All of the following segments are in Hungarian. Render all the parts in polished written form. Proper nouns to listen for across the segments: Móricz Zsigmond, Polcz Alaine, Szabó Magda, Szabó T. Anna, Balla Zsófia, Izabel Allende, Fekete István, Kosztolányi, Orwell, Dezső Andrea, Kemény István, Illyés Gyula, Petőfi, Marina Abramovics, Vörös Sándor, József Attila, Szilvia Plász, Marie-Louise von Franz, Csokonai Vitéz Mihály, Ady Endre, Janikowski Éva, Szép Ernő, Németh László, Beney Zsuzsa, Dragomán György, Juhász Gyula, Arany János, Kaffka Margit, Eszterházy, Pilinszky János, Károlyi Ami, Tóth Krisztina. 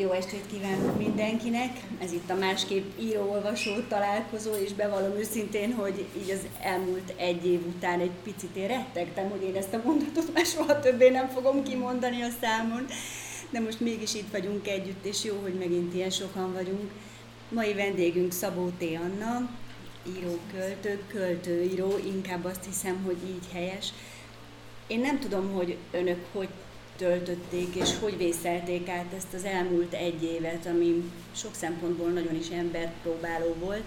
Jó estét kívánok mindenkinek! Ez itt a másképp író-olvasó találkozó, és bevallom őszintén, hogy így az elmúlt egy év után egy picit én rettegtem, hogy én ezt a mondatot már soha többé nem fogom kimondani a számon, de most mégis itt vagyunk együtt, és jó, hogy megint ilyen sokan vagyunk. Mai vendégünk Szabó T. Anna, író-költő, költőíró, inkább azt hiszem, hogy így helyes. Én nem tudom, hogy önök hogy töltötték, és hogy vészelték át ezt az elmúlt egy évet, ami sok szempontból nagyon is emberpróbáló volt.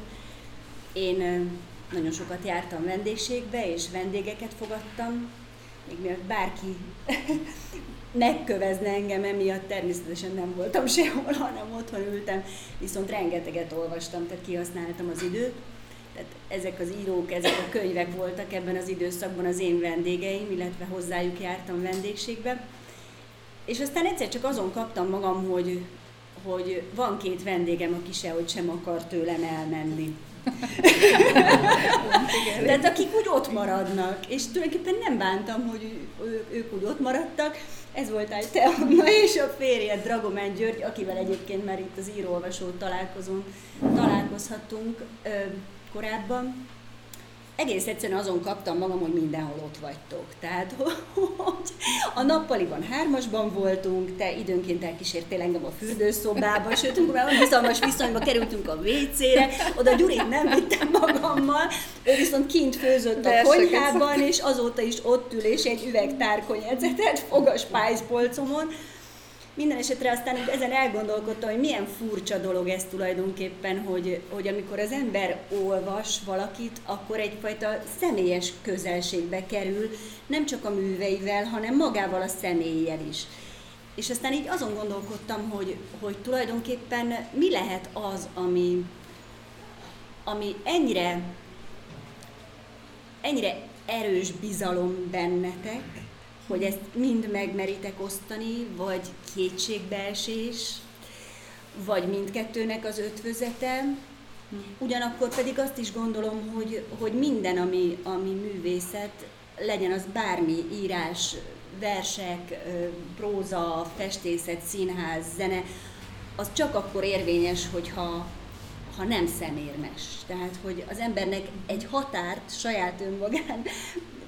Én nagyon sokat jártam vendégségbe, és vendégeket fogadtam, még mielőtt bárki megkövezne engem emiatt, természetesen nem voltam sehol, hanem otthon ültem, viszont rengeteget olvastam, tehát kihasználtam az időt. Tehát ezek az írók, ezek a könyvek voltak ebben az időszakban az én vendégeim, illetve hozzájuk jártam vendégségbe. És aztán egyszer csak azon kaptam magam, hogy van két vendégem, aki sehogy sem akar tőlem elmenni. Tehát akik úgy ott maradnak, és tulajdonképpen nem bántam, hogy ők úgy ott maradtak. Ez voltál te, Anna, és a férjed, Dragomán György, akivel egyébként már itt az író-olvasó találkozón találkozhatunk korábban. Egész egyszerűen azon kaptam magam, hogy mindenhol ott vagytok. Tehát, hogy a nappaliban 3-asban voltunk, te időnként elkísértél engem a fürdőszobába, sőt, amikor már bizalmas viszonyba kerültünk a WC-re, oda Gyurit nem vittem magammal, ő viszont kint főzött a konyhában, és azóta is ott ül, és egy üveg tárkony ecetet fog a spájzpolcomon. Minden esetre aztán ezen elgondolkodtam, hogy milyen furcsa dolog ez tulajdonképpen, hogy amikor az ember olvas valakit, akkor egyfajta személyes közelségbe kerül, nem csak a műveivel, hanem magával a személlyel is. És aztán így azon gondolkodtam, hogy tulajdonképpen mi lehet az, ami ennyire erős bizalom bennetek, hogy ezt mind megmeritek osztani, vagy kétségbeesés, vagy mindkettőnek az ötvözete. Ugyanakkor pedig azt is gondolom, hogy minden, ami művészet, legyen az bármi írás, versek, próza, festészet, színház, zene, az csak akkor érvényes, hogyha nem szemérmes. Tehát, hogy az embernek egy határt saját önmagán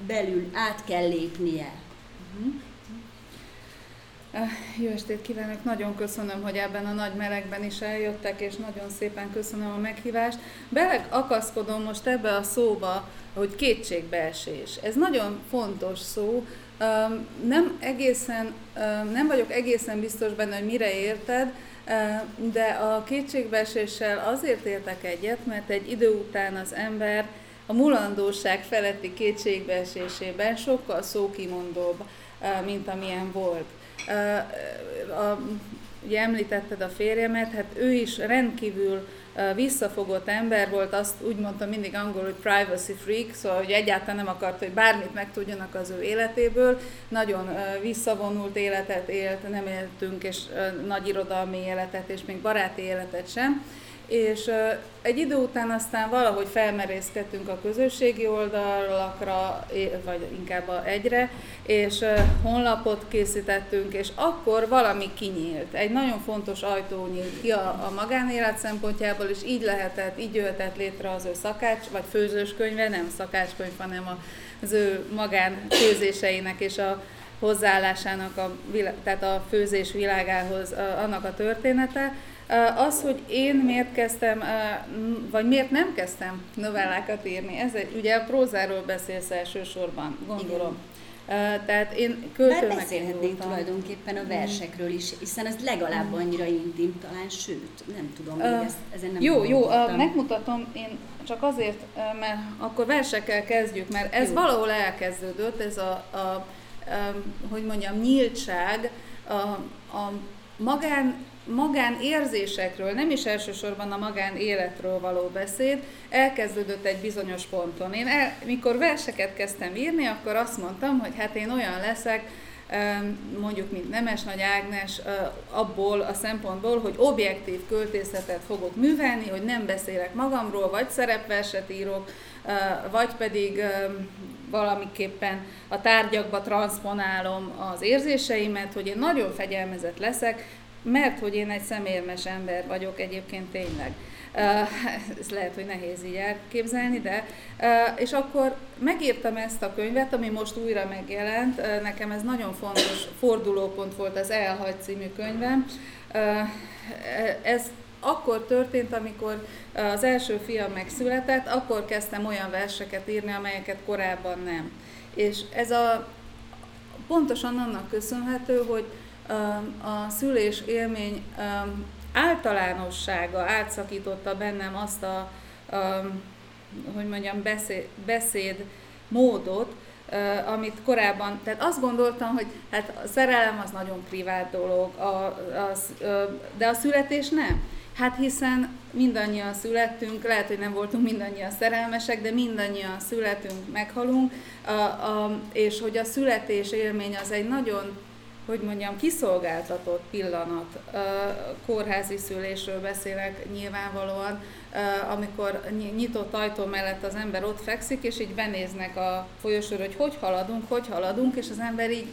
belül át kell lépnie. Jó estét kívánok! Nagyon köszönöm, hogy ebben a nagy melegben is eljöttek, és nagyon szépen köszönöm a meghívást. Beleakaszkodom most ebbe a szóba, hogy kétségbeesés. Ez nagyon fontos szó. Nem vagyok egészen biztos benne, hogy mire érted, de a kétségbeeséssel azért értek egyet, mert egy idő után az ember a mulandóság feletti kétségbeesésében sokkal szókimondóbb, mint amilyen volt. Ugye említetted a férjemet, hát ő is rendkívül visszafogott ember volt, azt úgy mondta mindig angolul, hogy privacy freak, szóval hogy egyáltalán nem akart, hogy bármit megtudjanak az ő életéből. Nagyon visszavonult életet élt, nem éltünk, és nagy irodalmi életet, és még baráti életet sem. És egy idő után aztán valahogy felmerészkedtünk a közösségi oldalakra, vagy inkább egyre, és honlapot készítettünk, és akkor valami kinyílt. Egy nagyon fontos ajtó nyílt ki a magánélet szempontjából, és így jöhetett létre az ő szakács, vagy főzőskönyve, nem szakácskönyv, hanem az ő magánfőzéseinek és a hozzáállásának, tehát a főzés világához annak a története. Az, hogy én miért kezdtem, vagy miért nem kezdtem novellákat írni, ez ugye a prózáról beszélsz elsősorban, gondolom. Igen. Tehát én költőnek már beszélhetnénk tulajdonképpen a versekről is, hiszen ez legalább annyira intim talán, sőt, nem tudom, hogy ezen nem megmutatom, én csak azért, mert akkor versekkel kezdjük, mert ez valahol elkezdődött, ez a nyíltság, a magánérzésekről, nem is elsősorban a magánéletről való beszéd, elkezdődött egy bizonyos ponton. Én mikor verseket kezdtem írni, akkor azt mondtam, hogy hát én olyan leszek, mondjuk mint Nemes Nagy Ágnes, abból a szempontból, hogy objektív költészetet fogok művelni, hogy nem beszélek magamról, vagy szerepverset írok, vagy pedig valamiképpen a tárgyakba transzponálom az érzéseimet, hogy én nagyon fegyelmezett leszek, mert hogy én egy szemérmes ember vagyok egyébként tényleg. Ez lehet, hogy nehéz így elképzelni, de... És akkor megírtam ezt a könyvet, ami most újra megjelent. Nekem ez nagyon fontos fordulópont volt az Elhagy című könyvem. Ez akkor történt, amikor az első fiam megszületett, akkor kezdtem olyan verseket írni, amelyeket korábban nem. És ez pontosan annak köszönhető, hogy a szülés élmény általánossága átszakította bennem azt beszéd módot, amit korábban, tehát azt gondoltam, hogy hát a szerelem az nagyon privát dolog, de a születés nem. Hát hiszen mindannyian születtünk, lehet, hogy nem voltunk mindannyian szerelmesek, de mindannyian születünk, meghalunk, és hogy a születés élmény az egy nagyon, kiszolgáltatott pillanat. Kórházi szülésről beszélek nyilvánvalóan, amikor nyitott ajtó mellett az ember ott fekszik, és így benéznek a folyosóra, hogy hogy haladunk, és az ember így...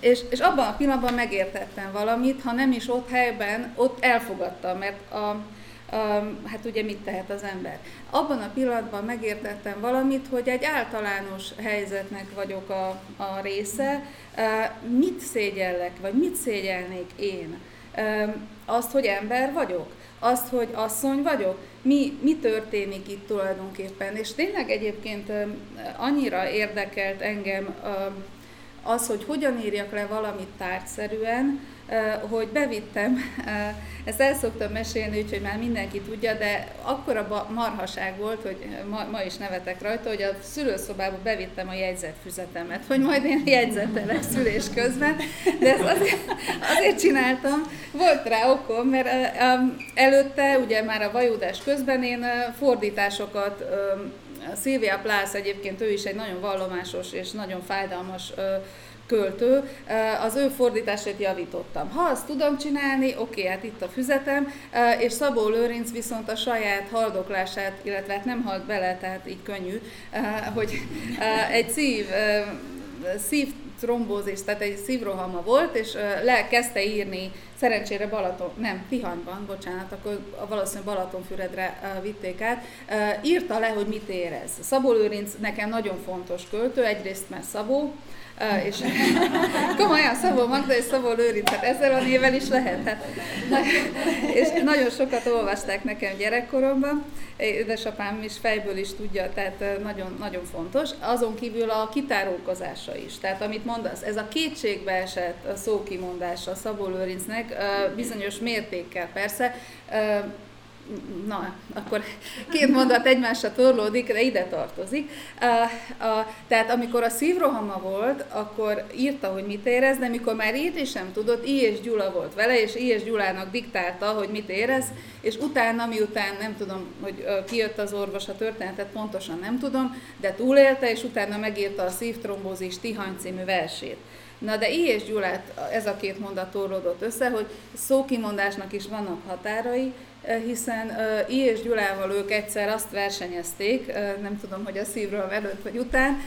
és abban a pillanatban megértettem valamit, ha nem is ott helyben, ott elfogadtam, mert hát ugye mit tehet az ember. Abban a pillanatban megértettem valamit, hogy egy általános helyzetnek vagyok a része, mit szégyellek, vagy mit szégyelnék én? Azt, hogy ember vagyok? Azt, hogy asszony vagyok? Mi történik itt tulajdonképpen? És tényleg egyébként annyira érdekelt engem az, hogy hogyan írjak le valamit tárgyszerűen, hogy bevittem, ezt el szoktam mesélni, úgyhogy már mindenki tudja, de akkora marhaság volt, hogy ma is nevetek rajta, hogy a szülőszobába bevittem a jegyzetfüzetemet, hogy majd én jegyzetelek szülés közben, de ezt azért csináltam, volt rá okom, mert előtte, ugye már a vajúdás közben én fordításokat, Szilvia Plász egyébként ő is egy nagyon vallomásos és nagyon fájdalmas költő, az ő fordítását javítottam. Ha azt tudom csinálni, oké, hát itt a füzetem, és Szabó Lőrinc viszont a saját haldoklását, illetve hát nem halt bele, tehát így könnyű, hogy egy szívtrombózis, tehát egy szívrohama volt, és kezdte írni, szerencsére Tihanyban, bocsánat, akkor valószínűleg Balatonfüredre vitték át, írta le, hogy mit érez. Szabó Lőrinc nekem nagyon fontos költő, egyrészt mert Szabó, és komolyan Szabó Magda és Szabó Lőrinc, hát ezzel a névvel is lehet. Hát, és nagyon sokat olvasták nekem gyerekkoromban, édesapám is fejből is tudja, tehát nagyon, nagyon fontos. Azon kívül a kitárókozása is, tehát amit mondasz, ez a kétségbeesett szókimondása Szabó Lőrincnek, bizonyos mértékkel persze, na, akkor két mondat egymásra torlódik, de ide tartozik. Tehát amikor a szívrohama volt, akkor írta, hogy mit érez, de mikor már írni sem tudott, Illyés Gyula volt vele, és Illyés Gyulának diktálta, hogy mit érez, és utána, miután nem tudom, hogy kijött az orvos a történetet, pontosan nem tudom, de túlélte, és utána megírta a Szívtrombózis Tihany című versét. Na de Illyés Gyulát ez a két mondat torlódott össze, hogy szókimondásnak is vannak határai, hiszen Illyés Gyulával ők egyszer azt versenyezték, nem tudom, hogy a szívről előtt vagy után,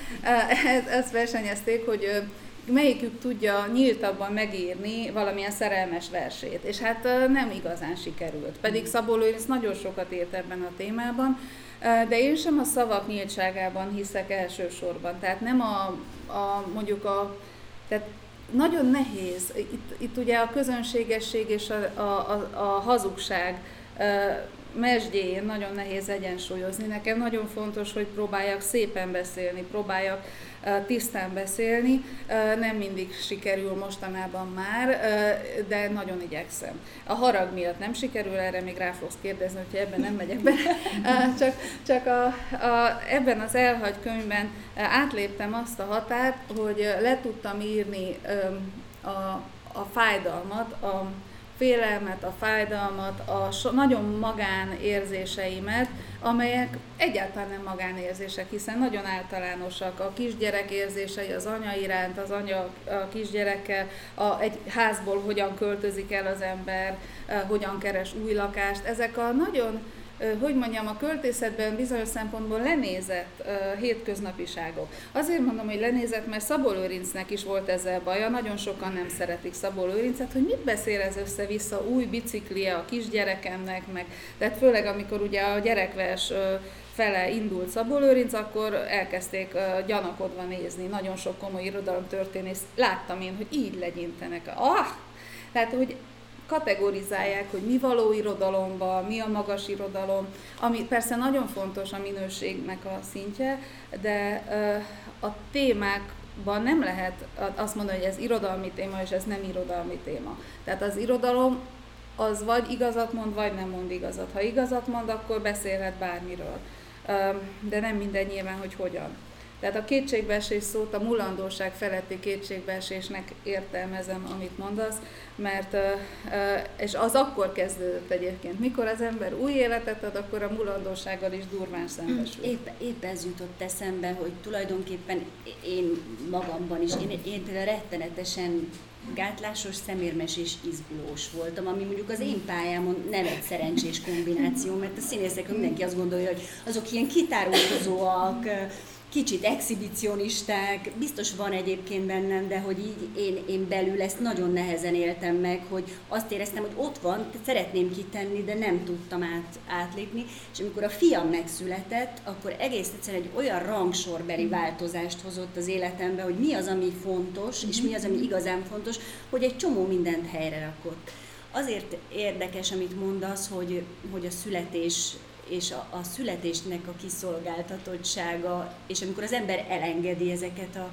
azt versenyezték, hogy melyikük tudja nyíltabban megírni valamilyen szerelmes versét. És hát nem igazán sikerült. Pedig Szabó Lőrinc nagyon sokat írt ebben a témában, de én sem a szavak nyíltságában hiszek elsősorban. Tehát nem tehát nagyon nehéz. Itt ugye a közönségesség és a hazugság mesdjén nagyon nehéz egyensúlyozni. Nekem nagyon fontos, hogy próbáljak szépen beszélni, próbáljak tisztán beszélni. Nem mindig sikerül mostanában már, de nagyon igyekszem. A harag miatt nem sikerül, erre még rá fogsz kérdezni, hogyha ebben nem megyek be. Csak ebben az Elhagy könyvben átléptem azt a határt, hogy le tudtam írni a fájdalmat, a félelmet, a fájdalmat, a nagyon magánérzéseimet, amelyek egyáltalán nem magánérzések, hiszen nagyon általánosak. A kisgyerek érzései az anya iránt, az anya a kisgyerekkel, egy házból hogyan költözik el az ember, hogyan keres új lakást. Ezek a nagyon hogy mondjam, a költészetben bizonyos szempontból lenézett hétköznapiságok. Azért mondom, hogy lenézett, mert Szabó Lőrincnek is volt ezzel baja, nagyon sokan nem szeretik Szabó Lőrincet, hogy mit beszél ez össze-vissza, új biciklije a kisgyerekemnek, meg, tehát főleg amikor ugye a gyerekvers fele indult Szabó Lőrinc, akkor elkezdték gyanakodva nézni, nagyon sok komoly irodalomtörténész, láttam én, hogy így legyintenek. Tehát, hogy kategorizálják, hogy mi való irodalomban, mi a magas irodalom, ami persze nagyon fontos a minőségnek a szintje, de a témákban nem lehet azt mondani, hogy ez irodalmi téma, és ez nem irodalmi téma. Tehát az irodalom az vagy igazat mond, vagy nem mond igazat. Ha igazat mond, akkor beszélhet bármiről. De nem minden nyilván, hogy hogyan. Tehát a kétségbeesés szót a mulandóság feletti kétségbeesésnek értelmezem, amit mondasz, mert, és az akkor kezdődött egyébként, mikor az ember új életet ad, akkor a mulandósággal is durván szembesül. Épp ez jutott eszembe, hogy tulajdonképpen én magamban is, én tényleg rettenetesen gátlásos, szemérmes és izgulós voltam, ami mondjuk az én pályámon nem egy szerencsés kombináció, mert a színészek mindenki azt gondolja, hogy azok ilyen kitárulkozóak, kicsit exhibicionisták, biztos van egyébként bennem, de hogy így én belül ezt nagyon nehezen éltem meg, hogy azt éreztem, hogy ott van, szeretném kitenni, de nem tudtam átlépni. És amikor a fiam megszületett, akkor egész egyszerűen egy olyan rangsorbeli változást hozott az életembe, hogy mi az, ami fontos, és mi az, ami igazán fontos, hogy egy csomó mindent helyre rakott. Azért érdekes, amit mondasz, hogy a születés és a születésnek a kiszolgáltatottsága, és amikor az ember elengedi ezeket a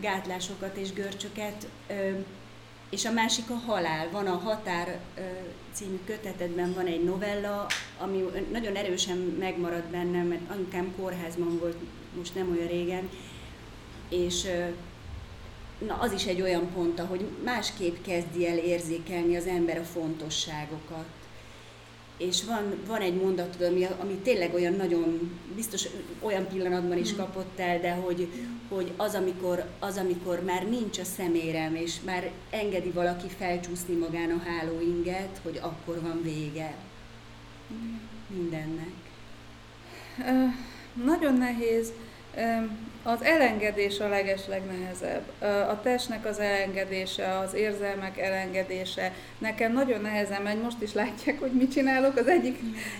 gátlásokat és görcsöket, és a másik a halál. Van a Határ című kötetedben van egy novella, ami nagyon erősen megmaradt bennem, mert anyukám kórházban volt most nem olyan régen, és na, az is egy olyan pont, ahogy másképp kezdi el érzékelni az ember a fontosságokat. És van egy mondatod, ami tényleg olyan nagyon, biztos olyan pillanatban is kapott el, de hogy az, amikor már nincs a szemérem, és már engedi valaki felcsúszni magán a hálóinget, hogy akkor van vége mindennek. Nagyon nehéz. Az elengedés a legeslegnehezebb. A testnek az elengedése, az érzelmek elengedése. Nekem nagyon nehezen megy, most is látják, hogy mit csinálok. Az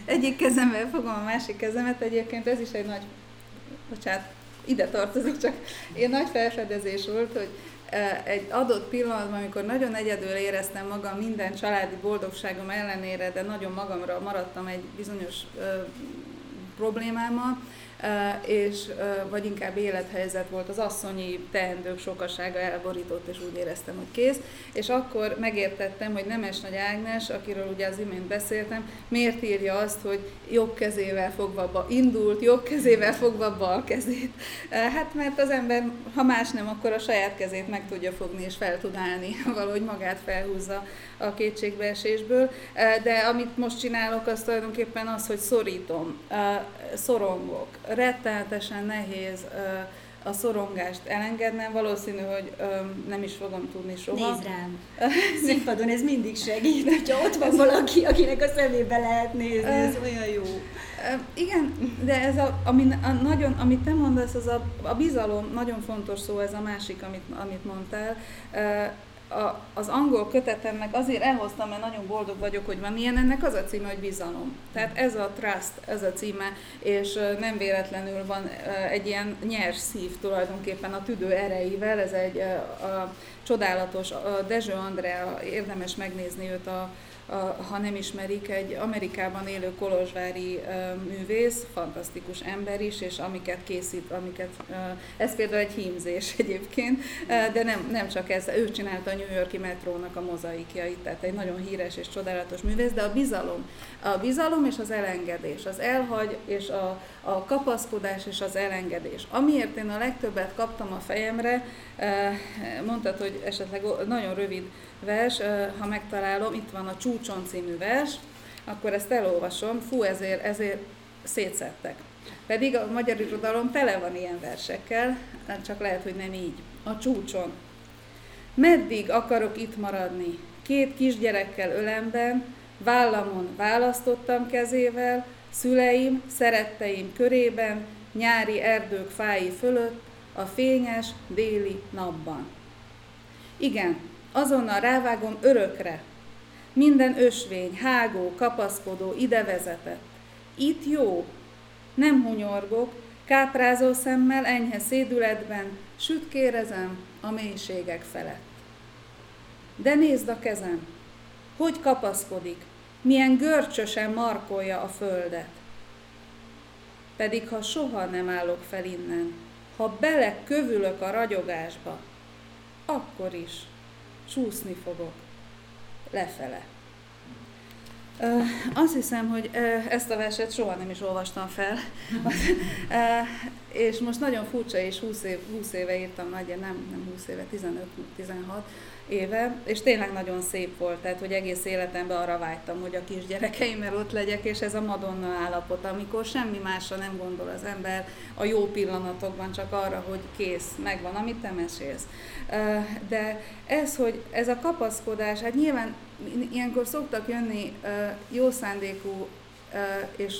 egyik kezemmel fogom a másik kezemet. Egyébként ez is egy nagy, ide tartozik, csak én nagy felfedezés volt, hogy egy adott pillanatban, amikor nagyon egyedül éreztem magam minden családi boldogságom ellenére, de nagyon magamra maradtam egy bizonyos problémámmal, vagy inkább élethelyzet volt, az asszonyi teendők sokasága elborított, és úgy éreztem, hogy kész. És akkor megértettem, hogy Nemes Nagy Ágnes, akiről ugye az imént beszéltem, miért írja azt, hogy jobb kezével fogva indult, jobb kezével fogva bal kezét. Hát mert az ember, ha más nem, akkor a saját kezét meg tudja fogni, és fel tud állni, valahogy magát felhúzza a kétségbeesésből. De amit most csinálok, az tulajdonképpen az, hogy szorítom, szorongok. Rettenetesen nehéz a szorongást elengednem, valószínű, hogy nem is fogom tudni soha. Nézd rám! Színpadon ez mindig segít, hogyha ott van valaki, akinek a szemébe lehet nézni, ez olyan jó. Igen, de ez amit te mondasz, az a bizalom, nagyon fontos szó, ez a másik, amit mondtál. Az angol kötetemnek azért elhoztam, mert nagyon boldog vagyok, hogy van ilyen, ennek az a címe, hogy bizalom. Tehát ez a trust, ez a címe, és nem véletlenül van egy ilyen nyers szív tulajdonképpen a tüdő erejével, ez egy csodálatos, Dezső Andrea, érdemes megnézni őt, ha nem ismerik, egy Amerikában élő kolozsvári művész, fantasztikus ember is, és amiket készít, ez például egy hímzés egyébként, de nem csak ez, ő csinálta a New York-i metrónak a mozaikjait, tehát egy nagyon híres és csodálatos művész, de a bizalom és az elengedés, az elhagy és a kapaszkodás és az elengedés. Amiért én a legtöbbet kaptam a fejemre, mondtad, hogy esetleg nagyon rövid vers, ha megtalálom, itt van a Csúcson című vers, akkor ezt elolvasom, ezért szétszedtek. Pedig a magyar irodalom tele van ilyen versekkel, csak lehet, hogy nem így. A Csúcson. Meddig akarok itt maradni? Két kisgyerekkel ölemben, vállamon választottam kezével, Szüleim, szeretteim körében, nyári erdők fái fölött, a fényes déli napban. Igen, azonnal rávágom örökre. Minden ösvény, hágó, kapaszkodó ide vezetett. Itt jó. Nem hunyorgok, káprázó szemmel, enyhe szédületben, sütkérezem a mélységek felett. De nézd a kezem, hogy kapaszkodik, milyen görcsösen markolja a földet. Pedig ha soha nem állok fel innen, ha belekövülök a ragyogásba, akkor is csúszni fogok lefele. Azt hiszem, hogy ezt a verset soha nem is olvastam fel, és most nagyon furcsa, és 20 éve írtam, nem 20 éve, 15-16 éve, és tényleg nagyon szép volt, tehát hogy egész életemben arra vágytam, hogy a kisgyerekeimmel ott legyek, és ez a Madonna állapot, amikor semmi másra nem gondol az ember a jó pillanatokban, csak arra, hogy kész, megvan, amit te mesélsz. De ez, hogy ez a kapaszkodás, hát nyilván ilyenkor szoktak jönni jó szándékú és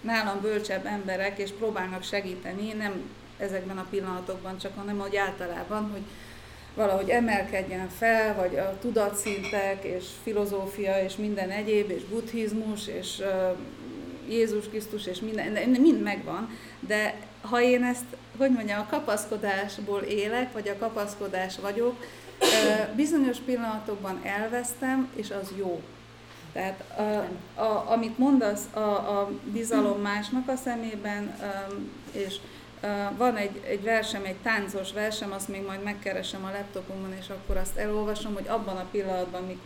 nálam bölcsebb emberek, és próbálnak segíteni, nem ezekben a pillanatokban csak, hanem hogy általában, hogy valahogy emelkedjen fel, vagy a tudatszintek, és filozófia, és minden egyéb, és buddhizmus, és Jézus Krisztus, és minden, mind megvan, de ha én ezt, a kapaszkodásból élek, vagy a kapaszkodás vagyok, bizonyos pillanatokban elvesztem, és az jó. Tehát amit mondasz, a bizalom másnak a szemében, és van egy versem, egy táncos versem, azt még majd megkeresem a laptopomon, és akkor azt elolvasom, hogy abban a pillanatban,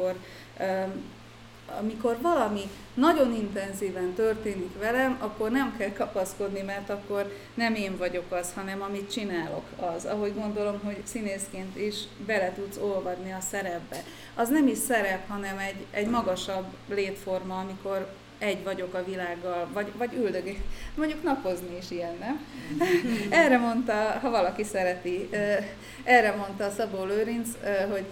amikor valami nagyon intenzíven történik velem, akkor nem kell kapaszkodni, mert akkor nem én vagyok az, hanem amit csinálok az. Ahogy gondolom, hogy színészként is bele tudsz olvadni a szerepbe. Az nem is szerep, hanem egy magasabb létforma, amikor egy vagyok a világgal, vagy üldögél. Mondjuk napozni is ilyen, nem? Erre mondta, ha valaki szereti, erre mondta Szabó Lőrinc, hogy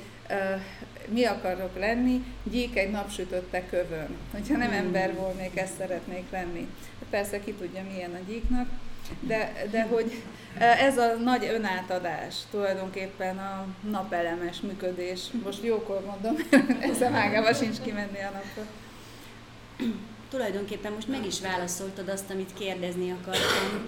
mi akarok lenni, gyík egy napsütötte kövön. Hogyha nem ember volnék, ezt szeretnék lenni. Persze ki tudja, milyen a gyíknak, de hogy ez a nagy önátadás, tulajdonképpen a napelemes működés. Most jókor mondom, ezzel ágában sincs kimenni a napra. Tulajdonképpen most meg is válaszoltad azt, amit kérdezni akartam,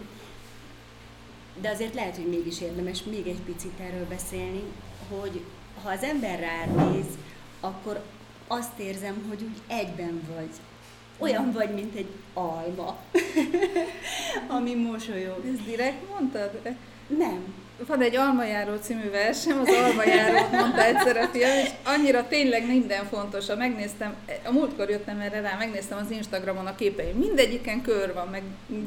de azért lehet, hogy mégis érdemes még egy picit erről beszélni, hogy ha az ember rád néz, akkor azt érzem, hogy úgy egyben vagy. Olyan vagy, mint egy alma, ami mosolyog. Ezt direkt mondtad? Nem. Van egy Almajáró című versem, az Almajárót mondta egyszer a fiam, és annyira tényleg minden fontos. Megnéztem, a múltkor jöttem erre rá, megnéztem az Instagramon a képeim. Mindegyiken kör van, meg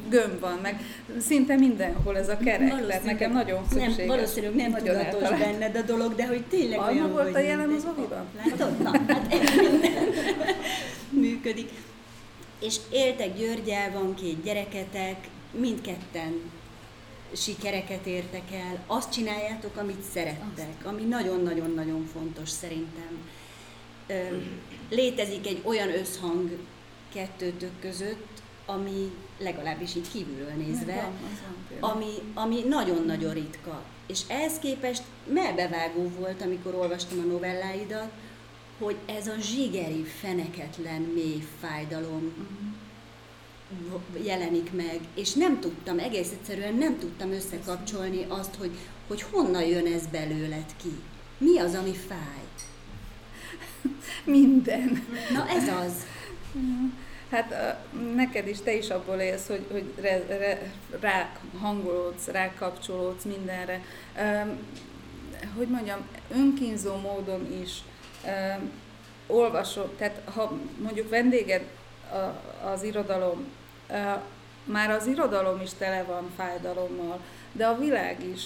gömb van, meg szinte mindenhol ez a kerek. Tehát nekem nagyon szükséges. Nem, valószínűleg nem nagyon tudatos eltalált benned a dolog, de hogy tényleg Alma olyan volt a jelen az oviban. Látod? Na, hát működik. És éltek Györgyel, van 2 gyereketek, mindketten sikereket értek el, azt csináljátok, amit szerettek, ami nagyon-nagyon-nagyon fontos szerintem. Létezik egy olyan összhang kettőtök között, ami legalábbis így kívülről nézve, ami nagyon-nagyon ritka. És ehhez képest melbevágó volt, amikor olvastam a novelláidat, hogy ez a zsigeri, feneketlen, mély fájdalom jelenik meg, és nem tudtam, egész egyszerűen nem tudtam összekapcsolni azt, hogy honnan jön ez belőled ki. Mi az, ami fáj? Minden. Na ez az. Hát neked is, te is abból élsz, hogy ráhangolódsz, rákapcsolódsz mindenre. Hogy mondjam, önkínzó módon is olvasok, tehát ha mondjuk vendéged az irodalom, már az irodalom is tele van fájdalommal, de a világ is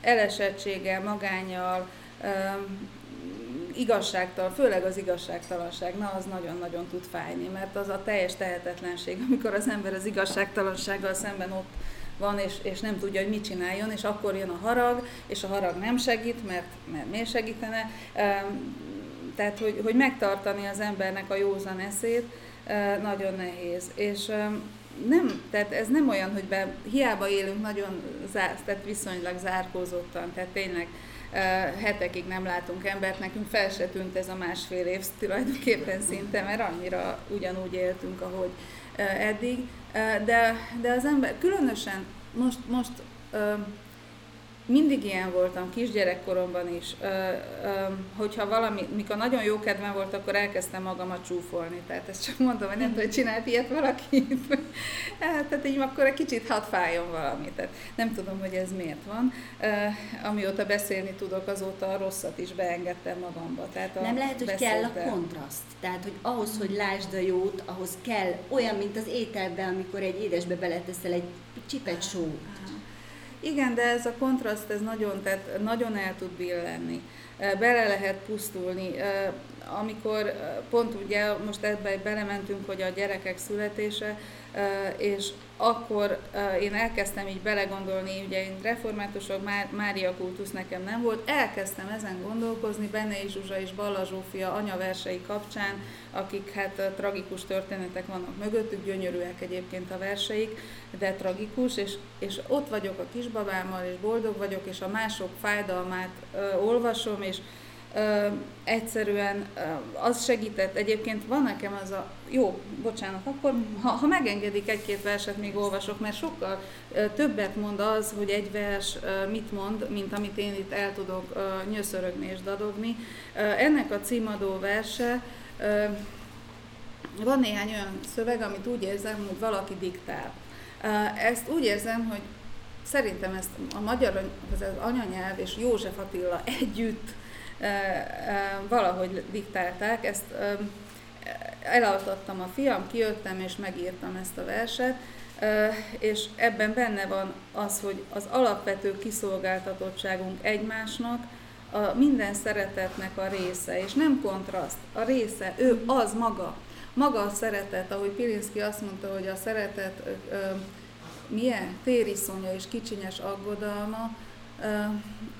elesettséggel, magánnyal, igazságtalan, főleg az igazságtalanság, na az nagyon-nagyon tud fájni, mert az a teljes tehetetlenség, amikor az ember az igazságtalansággal szemben ott van, és nem tudja, hogy mit csináljon, és akkor jön a harag, és a harag nem segít, mert miért segítene. Tehát, hogy megtartani az embernek a józan eszét, nagyon nehéz. És nem, tehát ez nem olyan, hogy hiába élünk nagyon tehát viszonylag zárkózottan, tehát tényleg hetekig nem látunk embert, nekünk fel se tűnt ez a másfél év tulajdonképpen szinte, mert annyira ugyanúgy éltünk, ahogy eddig. De az ember, különösen most mindig ilyen voltam, kisgyerekkoromban is, hogyha valami, mikor nagyon jó kedvem volt, akkor elkezdtem magamat csúfolni. Tehát ezt csak mondom, hogy nem tudom, hogy csinált ilyet valaki. Tehát így akkor egy kicsit hadd fájjon valami. Tehát nem tudom, hogy ez miért van. Amióta beszélni tudok, azóta a rosszat is beengedtem magamba. Tehát nem lehet, hogy kell a kontraszt. Tehát, hogy ahhoz, hogy lásd a jót, ahhoz kell olyan, mint az ételben, amikor egy édesbe beleteszel egy csipet sót. Igen, de ez a kontraszt, ez nagyon, tehát nagyon el tud billenni, bele lehet pusztulni. Amikor pont ugye most ebben belementünk, hogy a gyerekek születése, és akkor én elkezdtem így belegondolni, ugye én reformátusok, Mária kultusz nekem nem volt, elkezdtem ezen gondolkozni Beney Zsuzsa és Balla Zsófia anyaversei kapcsán, akik hát tragikus történetek vannak mögöttük, gyönyörűek egyébként a verseik, de tragikus, és ott vagyok a kisbabámmal, és boldog vagyok, és a mások fájdalmát olvasom, és egyszerűen az segített. Egyébként van nekem az a... Jó, bocsánat, akkor ha megengedik, egy-két verset még olvasok, mert sokkal többet mond az, hogy egy vers mit mond, mint amit én itt el tudok nyöszörögni és dadogni. Ennek a címadó verse... Van néhány olyan szöveg, amit úgy érzem, hogy valaki diktál. Ezt úgy érzem, hogy szerintem ezt a magyar, az anyanyelv és József Attila együtt valahogy diktálták, ezt elaltattam a fiam, kijöttem és megírtam ezt a verset, és ebben benne van az, hogy az alapvető kiszolgáltatottságunk egymásnak a minden szeretetnek a része, és nem kontraszt, a része, ő az maga. Maga a szeretet, ahogy Pilinszky azt mondta, hogy a szeretet milyen tériszonya és kicsinyes aggodalma,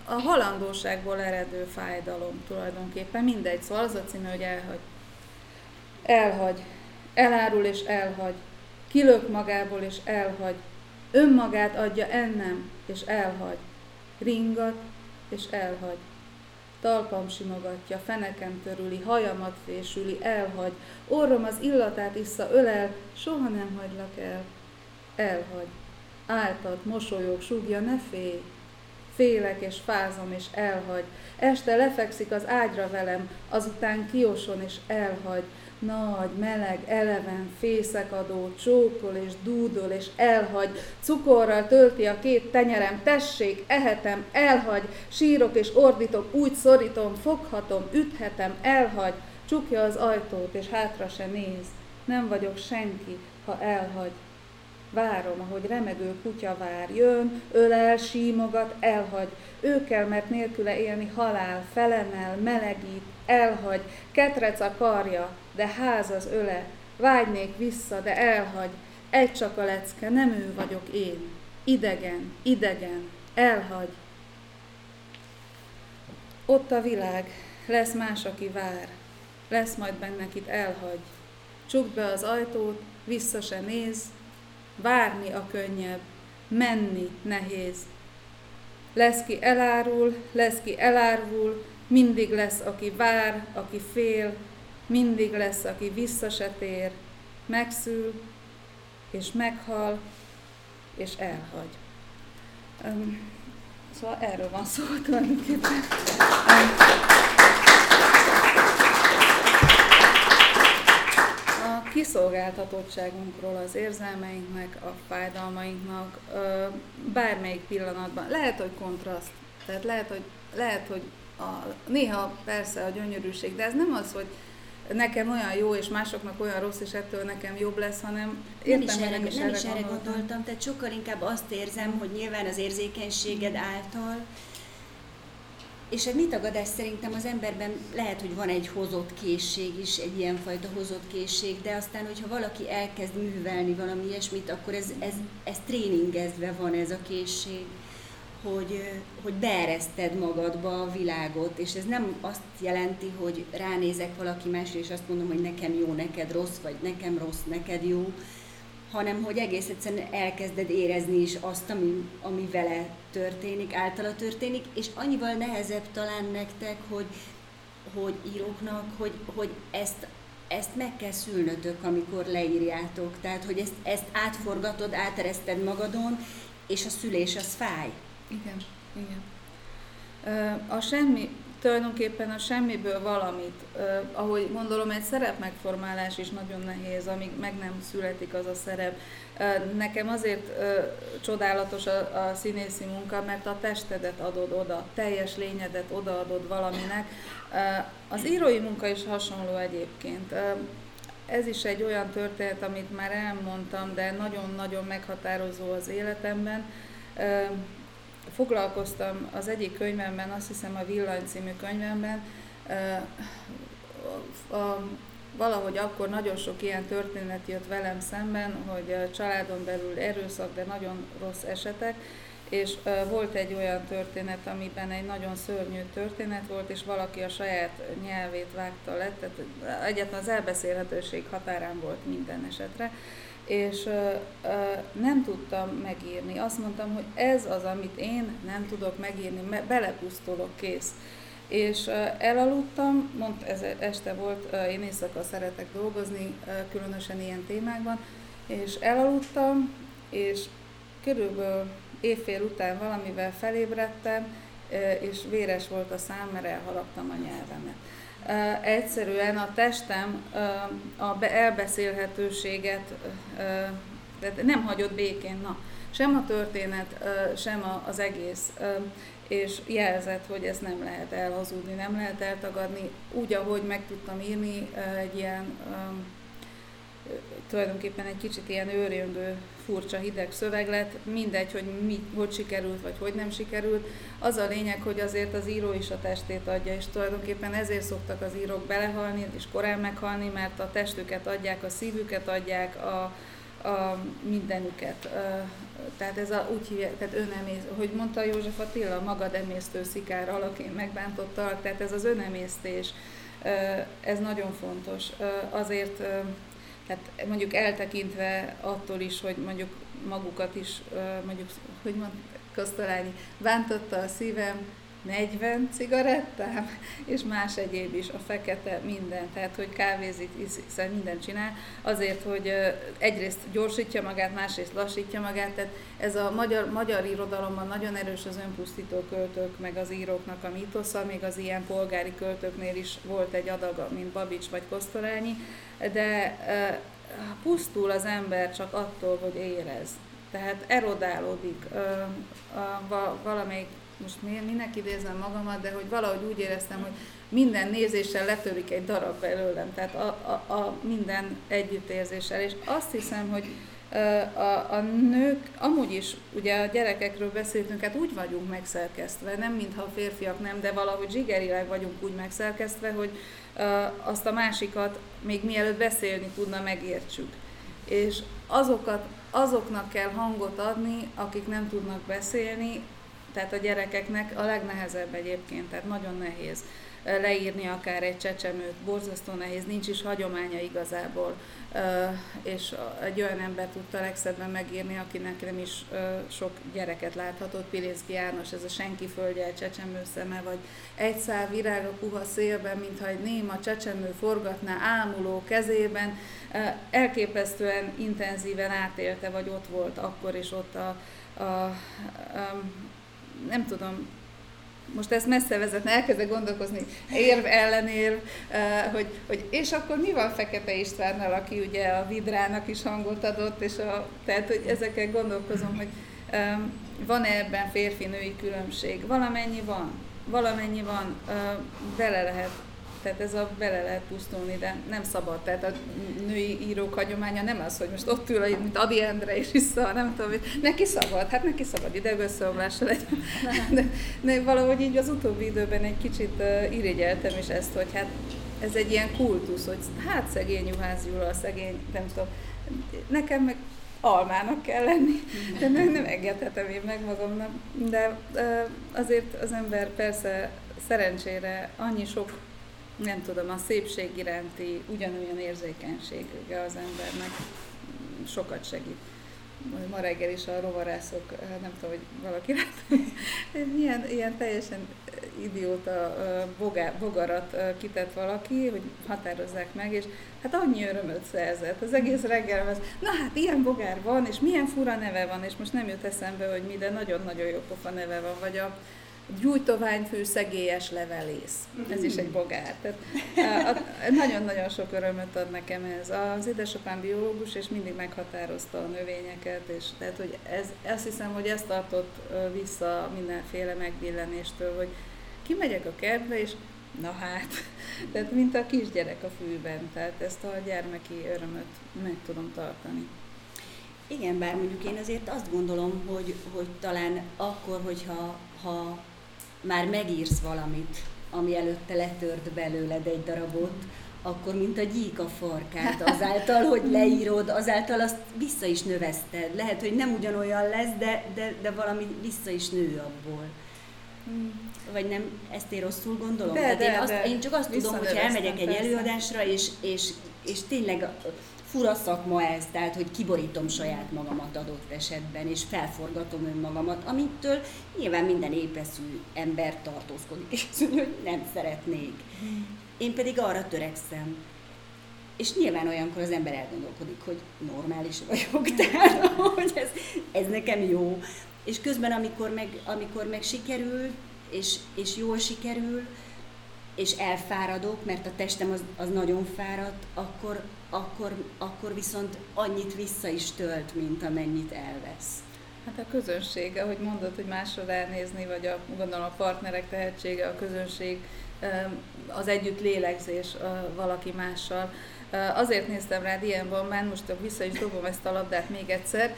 a halandóságból eredő fájdalom tulajdonképpen, mindegy, szóval az a címe, hogy elhagy, elárul és elhagy, kilök magából és elhagy, önmagát adja ennem és elhagy, ringat és elhagy, talpam simogatja, fenekem törüli, hajamat fésüli, elhagy, orrom az illatát issza, ölel, soha nem hagylak el, elhagy, áltad, mosolyog, súgja, ne félj, félek és fázom és elhagy. Este lefekszik az ágyra velem, azután kioson és elhagy. Nagy, meleg, eleven, fészekadó, csókol és dúdol és elhagy. Cukorral tölti a két tenyerem, tessék, ehetem, elhagy. Sírok és ordítok, úgy szorítom, foghatom, üthetem, elhagy. Csukja az ajtót és hátra se néz, nem vagyok senki, ha elhagy. Várom, ahogy remegő kutya vár, jön, ölel, símogat, elhagy. Ő kell, mert nélküle élni halál, felemel, melegít, elhagy. Ketrec a karja, de ház az öle, vágynék vissza, de elhagy. Egy csak a lecke, nem ő vagyok én. Idegen, idegen, elhagy. Ott a világ, lesz más, aki vár, lesz majd bennekit elhagy. Csukd be az ajtót, vissza se néz. Várni a könnyebb, menni nehéz. Lesz ki elárul, lesz ki elárvul, mindig lesz, aki vár, aki fél, mindig lesz, aki vissza se tér, megszül, és meghal, és elhagy. Szóval erről van szó tulajdonképpen. Kiszolgáltatottságunkról, az érzelmeinknek, a fájdalmainknak bármelyik pillanatban. Lehet, hogy kontraszt, tehát lehet, hogy néha persze a gyönyörűség, de ez nem az, hogy nekem olyan jó, és másoknak olyan rossz, és ettől nekem jobb lesz, hanem értem, hogy nem is erre gondoltam, tehát sokkal inkább azt érzem, hogy nyilván az érzékenységed által, és egy mitagadás szerintem az emberben lehet, hogy van egy hozott készség is, egy ilyenfajta hozott készség, de aztán, hogyha valaki elkezd művelni valami ilyesmit, akkor ez tréningezve van ez a készség. hogy beereszted magadba a világot, és ez nem azt jelenti, hogy ránézek valaki másra, és azt mondom, hogy nekem jó, neked rossz, vagy nekem rossz, neked jó, hanem hogy egész egyszerűen elkezded érezni is azt, ami vele történik, általa történik, és annyival nehezebb talán nektek, hogy íróknak, hogy ezt meg kell szülnötök, amikor leírjátok, tehát hogy ezt átforgatod, átereszted magadon, és a szülés az fáj. Igen, igen. Tulajdonképpen a semmiből valamit, ahogy gondolom, egy szerepmegformálás is nagyon nehéz, amíg meg nem születik az a szerep. Nekem azért csodálatos a színészi munka, mert a testedet adod oda, teljes lényedet odaadod valaminek. Az írói munka is hasonló egyébként. Ez is egy olyan történet, amit már elmondtam, de nagyon-nagyon meghatározó az életemben. Foglalkoztam az egyik könyvemben, azt hiszem a Villany című könyvemben, valahogy akkor nagyon sok ilyen történet jött velem szemben, hogy a családon belül erőszak, de nagyon rossz esetek, és volt egy olyan történet, amiben egy nagyon szörnyű történet volt, és valaki a saját nyelvét vágta le, tehát egyáltalán az elbeszélhetőség határán volt minden esetre. És nem tudtam megírni. Azt mondtam, hogy ez az, amit én nem tudok megírni, belepusztolok, kész. És elaludtam, ez este volt, én éjszaka szeretek dolgozni, különösen ilyen témákban, és elaludtam, és körülbelül évfél után valamivel felébredtem, és véres volt a szám, mert elharaptam a nyelvemet. Egyszerűen a testem a elbeszélhetőséget nem hagyott békén, sem a történet, sem az egész, és jelzett, hogy ezt nem lehet elhazudni, nem lehet eltagadni, úgy, ahogy meg tudtam írni, egy ilyen, tulajdonképpen egy kicsit ilyen őrjöngő, furcsa, hideg szöveg lett, mindegy, hogy hogy sikerült, vagy hogy nem sikerült. Az a lényeg, hogy azért az író is a testét adja, és tulajdonképpen ezért szoktak az írók belehalni, és korán meghalni, mert a testüket adják, a szívüket adják, a mindenüket. Tehát ez úgy hívják, tehát hogy mondta József Attila, magad emésztő szikár, alakén megbántottalak, tehát ez az önemésztés, ez nagyon fontos. Azért tehát mondjuk eltekintve attól is, hogy mondjuk magukat is, mondjuk, hogy mondta Kosztolányi, bántotta a szívem 40 cigarettám, és más egyéb is, a fekete, minden, tehát hogy kávézik, hiszen mindent csinál, azért, hogy egyrészt gyorsítja magát, másrészt lassítja magát, tehát ez a magyar irodalomban nagyon erős az önpusztító költők, meg az íróknak a mítosza, még az ilyen polgári költőknél is volt egy adaga, mint Babits vagy Kosztolányi, de pusztul az ember csak attól, hogy érez, tehát erodálódik valamelyik, most minek idézem magamat, de hogy valahogy úgy éreztem, hogy minden nézéssel letörik egy darab belőlem, tehát minden együttérzéssel. És azt hiszem, hogy a nők, amúgy is ugye a gyerekekről beszéltünk, hát úgy vagyunk megszerkesztve, nem mintha a férfiak nem, de valahogy zsigerileg vagyunk úgy megszerkesztve, hogy azt a másikat még mielőtt beszélni tudna, megértsük. És azoknak kell hangot adni, akik nem tudnak beszélni, tehát a gyerekeknek a legnehezebb egyébként, tehát nagyon nehéz leírni akár egy csecsemőt, borzasztó nehéz, nincs is hagyománya igazából, és egy olyan ember tudta legszebben megírni, akinek nem is sok gyereket láthatott, Pilinszky János, ez a Senki földje, a csecsemő szeme, vagy egy szál virág a puha szélben, mintha egy néma csecsemő forgatná ámuló kezében, elképesztően intenzíven átélte, vagy ott volt akkor is ott nem tudom, most ezt messze vezetne, elkezdek gondolkozni, érv, ellenérv, hogy és akkor mi van Fekete Istvánnal, aki ugye a Vidrának is hangot adott, és tehát hogy ezekkel gondolkozom, hogy van-e ebben férfi-női különbség? Valamennyi van, bele lehet, tehát ez a bele lehet pusztulni, de nem szabad, tehát a női írók hagyománya nem az, hogy most ott ül, mint Ady Endre és vissza, nem tudom, hogy neki szabad idegösszeomlása legyen. De valahogy így az utóbbi időben egy kicsit irigyeltem is ezt, hogy hát ez egy ilyen kultusz, hogy hát szegény Juhász Gyula, szegény, nem tudom, nekem meg almának kell lenni, de nem engedhetem én meg magamnak. De azért az ember persze szerencsére annyi sok, nem tudom, a szépség iránti ugyanolyan érzékenysége az embernek sokat segít. Ma reggel is a rovarászok, nem tudom, hogy valaki ilyen teljesen idióta bogarat kitett valaki, hogy határozzák meg, és hát annyi örömöt szerzett. Az egész reggel az, na hát ilyen bogár van, és milyen fura neve van, és most nem jut eszembe, hogy mi, de nagyon-nagyon jó pofa neve van, vagy a gyújtoványfű szegélyes levelész. Ez is egy bogár. Tehát nagyon-nagyon sok örömöt ad nekem ez. Az édesapám biológus, és mindig meghatározta a növényeket, és tehát, hogy azt hiszem, hogy ez tartott vissza mindenféle megbillenéstől, hogy kimegyek a kertbe, és na hát, tehát mint a kisgyerek a fűben, tehát ezt a gyermeki örömöt meg tudom tartani. Igen, bár mondjuk én azért azt gondolom, hogy talán akkor, hogyha már megírsz valamit, ami előtte letört belőled egy darabot, akkor mint a gyík a farkát, azáltal, hogy leírod, azáltal azt vissza is növeszted. Lehet, hogy nem ugyanolyan lesz, de valami vissza is nő abból. Vagy nem, ezt én rosszul gondolom? Én csak azt tudom, hogyha elmegyek egy előadásra, és tényleg fura szakma ez, tehát, hogy kiborítom saját magamat adott esetben, és felforgatom önmagamat, amitől nyilván minden épeszű ember tartózkodik, és azt mondja, hogy nem szeretnék. Én pedig arra törekszem. És nyilván olyankor az ember elgondolkodik, hogy normális vagyok, tehát, hogy ez nekem jó. És közben, amikor meg sikerül, és jól sikerül, és elfáradok, mert a testem az nagyon fáradt, akkor viszont annyit vissza is tölt, mint amennyit elvesz. Hát a közönség, ahogy mondod, hogy másra ránézni, vagy gondolom a partnerek tehetsége, a közönség, az együtt lélegzés valaki mással. Azért néztem rád ilyen bombán, most vissza is dobom ezt a labdát még egyszer,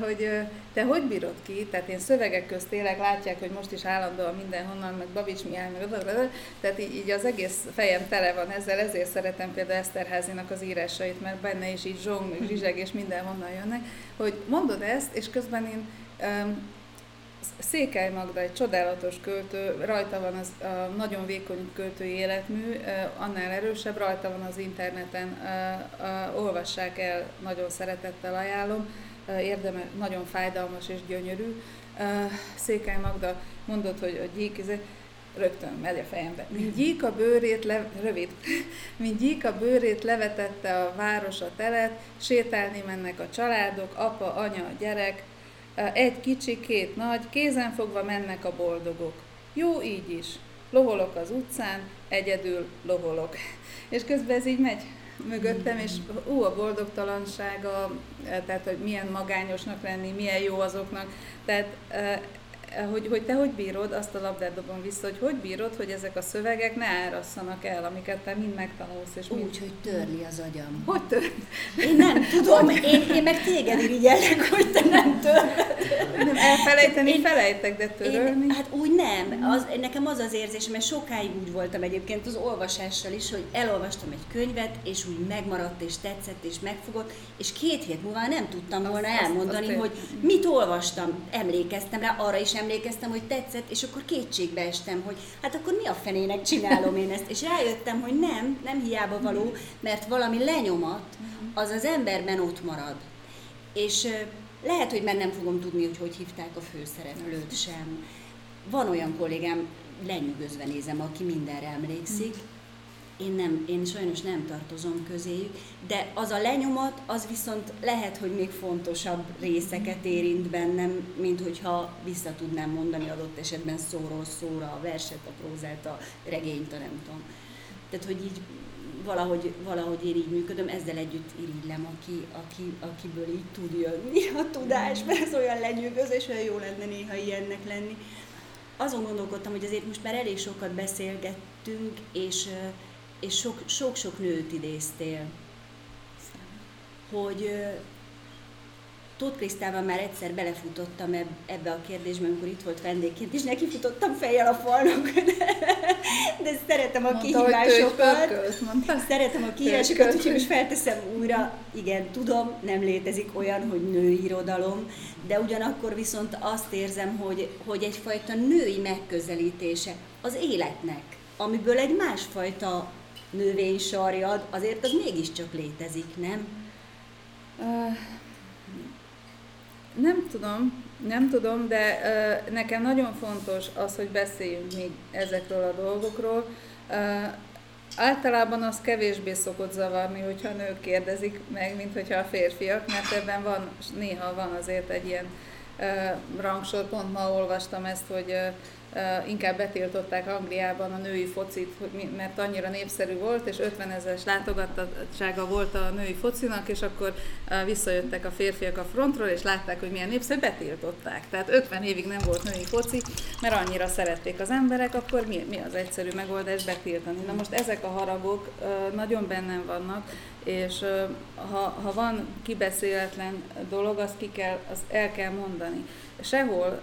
hogy te hogy bírod ki? Tehát én szövegek közt élek, látják, hogy most is állandóan mindenhonnan, meg Babits Mihály, meg tehát így az egész fejem tele van ezzel, ezért szeretem például Eszterházynak az írásait, mert benne is így zsong, meg zsizseg, és mindenhonnan jönnek, hogy mondod ezt, és közben én... Székely Magda egy csodálatos költő, rajta van az a nagyon vékony költői életmű, annál erősebb, rajta van az interneten, olvassák el, nagyon szeretettel ajánlom, érdemes, nagyon fájdalmas és gyönyörű. Székely Magda mondott, hogy a gyík, rögtön megy a fejembe. Mint gyík a bőrét levetette a város a telet, sétálni mennek a családok, apa, anya, gyerek, egy kicsi, két nagy, kézen fogva mennek a boldogok. Jó így is. Loholok az utcán, egyedül loholok. És közben ez így megy mögöttem, és a boldogtalansága, tehát hogy milyen magányosnak lenni, milyen jó azoknak. Tehát, hogy te hogy bírod, azt a labdát dobom vissza, hogy bírod, hogy ezek a szövegek ne árasszanak el, amiket te mind megtanulsz. És úgy, hogy törli az agyam. Hogy törli? Én nem tudom, én meg téged irigyellek, hogy te nem törled. Nem elfelejteni, felejtek, de törölni. Hát úgy nem. Nekem az érzésem, mert sokáig úgy voltam egyébként az olvasással is, hogy elolvastam egy könyvet, és úgy megmaradt, és tetszett, és megfogott, és 2 hét múlva nem tudtam volna elmondani, hogy mit olvastam, emlékeztem rá, arra is emlékeztem, hogy tetszett, és akkor kétségbe estem, hogy hát akkor mi a fenének csinálom én ezt, és rájöttem, hogy nem hiába való, mert valami lenyomat az emberben ott marad. És lehet, hogy már nem fogom tudni, hogy hívták a főszereplőt sem. Van olyan kollégám, lenyűgözve nézem, aki mindenre emlékszik. Én sajnos nem tartozom közéjük, de az a lenyomat, az viszont lehet, hogy még fontosabb részeket érint bennem, mint hogyha vissza tudnám mondani adott esetben szóról szóra a verset, a prózát, a regényt, a nem tudom. Tehát, hogy így valahogy én így működöm, ezzel együtt irigylem, akiből így tud jönni a tudás, mert ez olyan lenyűgöző, és olyan jó lenne néha ilyennek lenni. Azon gondolkodtam, hogy azért most már elég sokat beszélgettünk, és sok-sok nőt idéztél, hogy Tóth Krisztával már egyszer belefutottam ebbe a kérdésbe, amikor itt volt vendégként, és neki futottam fejjel a falnak, de szeretem a kihívásokat. Szeretem a kihívásokat, úgyhogy most felteszem újra, igen, tudom, nem létezik olyan, hogy női irodalom, de ugyanakkor viszont azt érzem, hogy egyfajta női megközelítése az életnek, amiből egy másfajta nővény sarjad, azért az mégiscsak létezik, nem? Nem tudom, de nekem nagyon fontos az, hogy beszéljünk még ezekről a dolgokról. Általában az kevésbé szokott zavarni, hogyha nők kérdezik meg, mint hogyha a férfiak, mert ebben néha van azért egy ilyen rangsor. Pont ma olvastam ezt, hogy inkább betiltották Angliában a női focit, mert annyira népszerű volt, és 50 000-es látogatottsága volt a női focinak, és akkor visszajöttek a férfiak a frontról, és látták, hogy milyen népszerű, betiltották. Tehát 50 évig nem volt női foci, mert annyira szerették az emberek, akkor mi az egyszerű megoldás? Betiltani. Na most ezek a haragok nagyon bennem vannak, és ha van kibeszéletlen dolog, azt el kell mondani. Sehol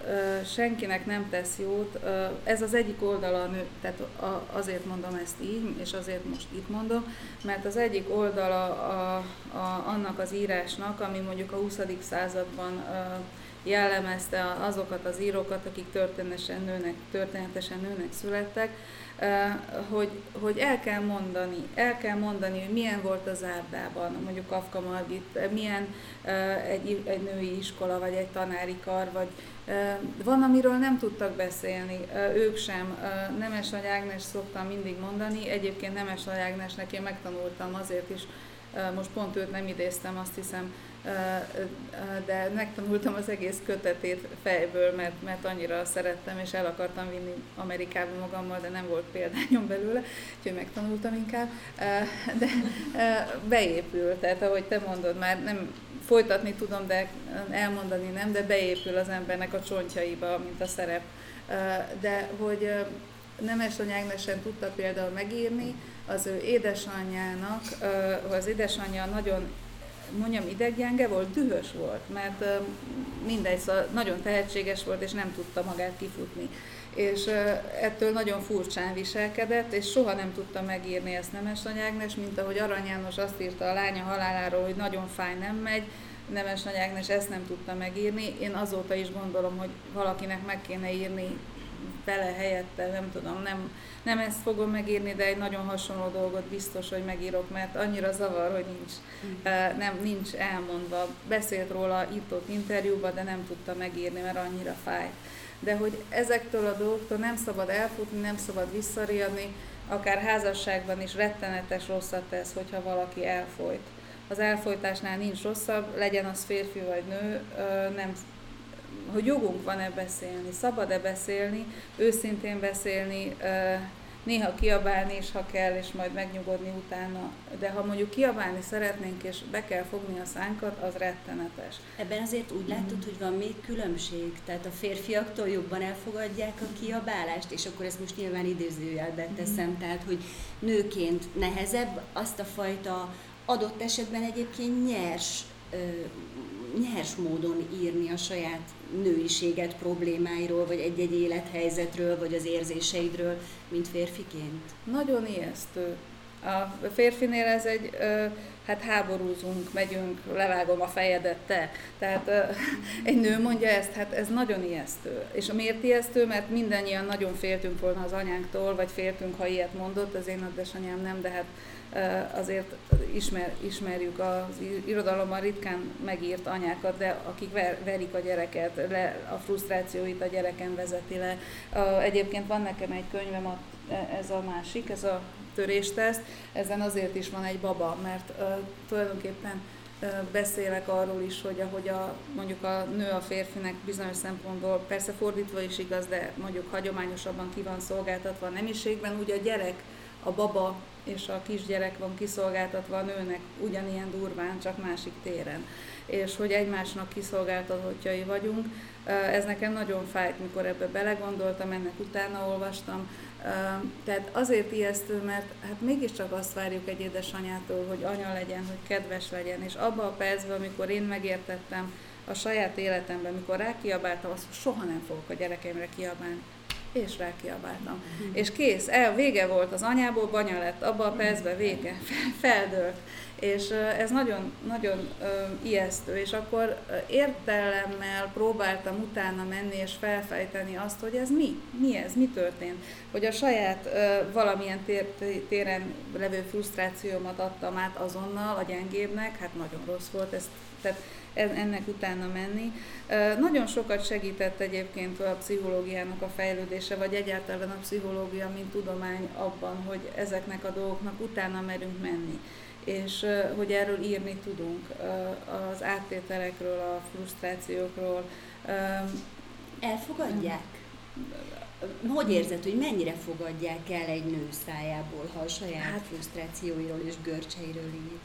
senkinek nem tesz jót, ez az egyik oldala a nő, tehát azért mondom ezt így, és azért most itt mondom, mert az egyik oldala annak az írásnak, ami mondjuk a 20. században jellemezte azokat az írókat, akik történetesen nőnek születtek, hogy el kell mondani, hogy milyen volt az Árdában, mondjuk Kaffka Margit, milyen egy női iskola, vagy egy tanári kar, vagy van, amiről nem tudtak beszélni, ők sem. Nemes Nagy Ágnes szoktam mindig mondani, egyébként Nemes Nagy Ágnesnek én megtanultam azért is, most pont őt nem idéztem, azt hiszem, de megtanultam az egész kötetét fejből, mert annyira szerettem, és el akartam vinni Amerikába magammal, de nem volt példányom belőle, úgyhogy megtanultam inkább. De beépül, tehát ahogy te mondod, már nem folytatni tudom, de elmondani nem, de beépül az embernek a csontjaiba, mint a szerep. De hogy Nemes Nagy Ágnes sem tudta például megírni, az ő édesanyjának, az édesanyja nagyon, mondjam, ideggyenge volt, dühös volt, mert mindegy, szóval nagyon tehetséges volt, és nem tudta magát kifutni. És ettől nagyon furcsán viselkedett, és soha nem tudta megírni ezt Nemes Nagy Ágnes, mint ahogy Arany János azt írta a lánya haláláról, hogy nagyon fáj, nem megy. Nemes Nagy Ágnes ezt nem tudta megírni. Én azóta is gondolom, hogy valakinek meg kéne írni vele helyette, nem tudom, nem ezt fogom megírni, de egy nagyon hasonló dolgot biztos, hogy megírok, mert annyira zavar, hogy nincs elmondva. Beszélt róla itt-ott interjúban, de nem tudta megírni, mert annyira fájt. De hogy ezektől a dolgoktól nem szabad elfutni, nem szabad visszariadni, akár házasságban is rettenetes rosszat tesz, hogyha valaki elfojt. Az elfojtásnál nincs rosszabb, legyen az férfi vagy nő, hogy jogunk van-e beszélni, szabad-e beszélni, őszintén beszélni, néha kiabálni is, ha kell, és majd megnyugodni utána. De ha mondjuk kiabálni szeretnénk, és be kell fogni a szánkat, az rettenetes. Ebben azért úgy látod, hogy van még különbség? Tehát a férfiaktól jobban elfogadják a kiabálást, és akkor ezt most nyilván idézőjelben teszem, tehát hogy nőként nehezebb azt a fajta adott esetben egyébként nyers módon írni a saját nőiséget problémáiról, vagy egy-egy élethelyzetről, vagy az érzéseidről, mint férfiként? Nagyon ijesztő. A férfinél ez egy, háborúzunk, megyünk, levágom a fejedet, te. Tehát egy nő mondja ezt, hát ez nagyon ijesztő. És miért ijesztő? Mert mindannyian nagyon féltünk volna az anyánktól, vagy féltünk, ha ilyet mondott, az én édesanyám nem, de hát azért ismerjük az irodalomban ritkán megírt anyákat, de akik verik a gyereket, a frusztrációit a gyereken vezeti le. Egyébként van nekem egy könyvem, ez a másik, ez a törésteszt, ezen azért is van egy baba, mert tulajdonképpen beszélek arról is, hogy ahogy mondjuk a nő a férfinek bizonyos szempontból, persze fordítva is igaz, de mondjuk hagyományosabban ki van szolgáltatva a nemiségben, úgy a gyerek, a baba és a kisgyerek van kiszolgáltatva a nőnek ugyanilyen durván, csak másik téren. És hogy egymásnak kiszolgáltatottjai vagyunk. Ez nekem nagyon fájt, mikor ebbe belegondoltam, ennek utána olvastam. Tehát azért ijesztő, mert hát mégiscsak azt várjuk egy édesanyától, hogy anya legyen, hogy kedves legyen, és abban a percben, amikor én megértettem a saját életemben, amikor rákiabáltam, azt soha nem fogok a gyerekeimre kiabálni. És rákiabáltam. Mm. És kész, vége volt az anyából, banya lett, abban a percben vége, feldőlt. És ez nagyon-nagyon ijesztő, és akkor értelemmel próbáltam utána menni és felfejteni azt, hogy ez mi ez, mi történt. Hogy a saját valamilyen téren levő frusztrációmat adtam át azonnal a gyengébbnek, hát nagyon rossz volt ez, tehát ennek utána menni. Nagyon sokat segített egyébként a pszichológiának a fejlődése, vagy egyáltalán a pszichológia, mint tudomány abban, hogy ezeknek a dolgoknak utána merünk menni. És hogy erről írni tudunk, az áttételekről, a frusztrációkról. Elfogadják? Hogy érzed, hogy mennyire fogadják el egy nő szájából, ha a saját frusztrációiról és görcseiről ír?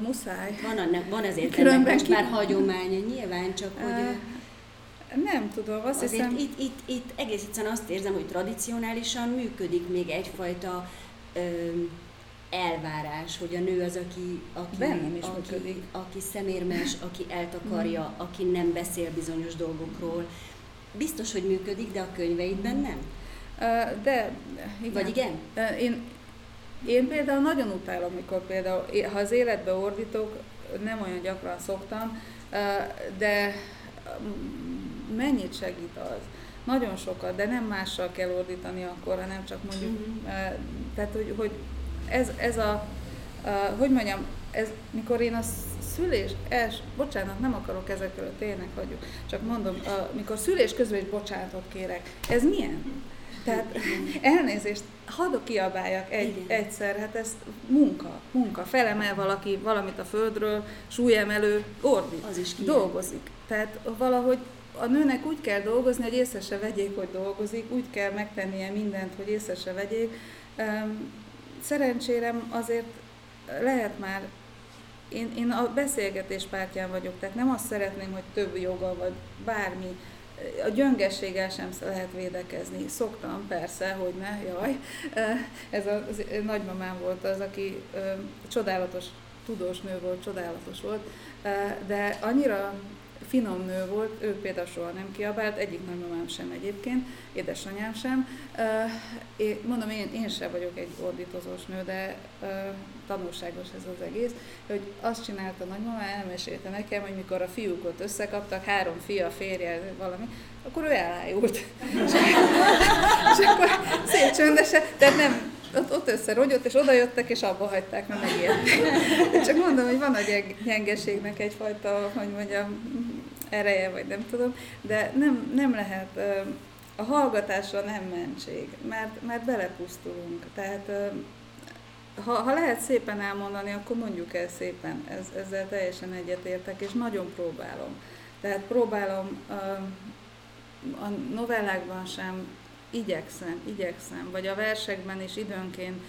Muszáj. Van azért ennek most már hagyománya, nyilván csak, hogy... Nem tudom, azt hiszem... Itt egész egyszerűen azt érzem, hogy tradicionálisan működik még egyfajta... elvárás, hogy a nő az, aki szemérmes, aki eltakarja, aki nem beszél bizonyos dolgokról. Biztos, hogy működik, de a könyveidben nem. Igen. Vagy igen? Én például nagyon utálom, mikor például, ha az életbe ordítok, nem olyan gyakran szoktam, de mennyit segít az? Nagyon sokat, de nem mással kell ordítani akkor, hanem csak mondjuk, tehát hogy Ez, mikor én a nem akarok ezekről, tényleg hagyjuk, csak mondom, mikor szülés közben is bocsánatot kérek, ez milyen? Tehát elnézést, hadd kiabáljak egyszer, hát ez munka, felemel valaki valamit a földről, súlyemelő, ordít, dolgozik. Tehát valahogy a nőnek úgy kell dolgozni, hogy észre se vegyék, hogy dolgozik, úgy kell megtennie mindent, hogy észre se vegyék. Szerencsére azért lehet már, én a beszélgetés pártján vagyok, tehát nem azt szeretném, hogy több joga vagy bármi, a gyöngességgel sem lehet védekezni. Szoktam persze, hogy ne, jaj, ez a nagymamám volt az, aki csodálatos, tudós nő volt, csodálatos volt, de annyira finom nő volt, ő például soha nem kiabált, egyik nagymamám sem egyébként, édesanyám sem. Mondom, én sem vagyok egy ordítozós nő, de tanulságos ez az egész, hogy azt csinálta nagymamám, elmesélte nekem, hogy mikor a fiúkot összekaptak, 3 fia, férje, valami, akkor ő elájult. És akkor szép csöndesen, tehát nem... Ott összerogyott, és odajöttek, és abba hagyták, mert megértek. Csak mondom, hogy van a gyengeségnek egyfajta, hogy mondjam, ereje, vagy nem tudom, de nem lehet, a hallgatásra nem mentség, mert belepusztulunk. Tehát ha lehet szépen elmondani, akkor mondjuk el szépen, ezzel teljesen egyetértek, és nagyon próbálom. Tehát próbálom a novellákban sem, igyekszem, vagy a versekben is időnként,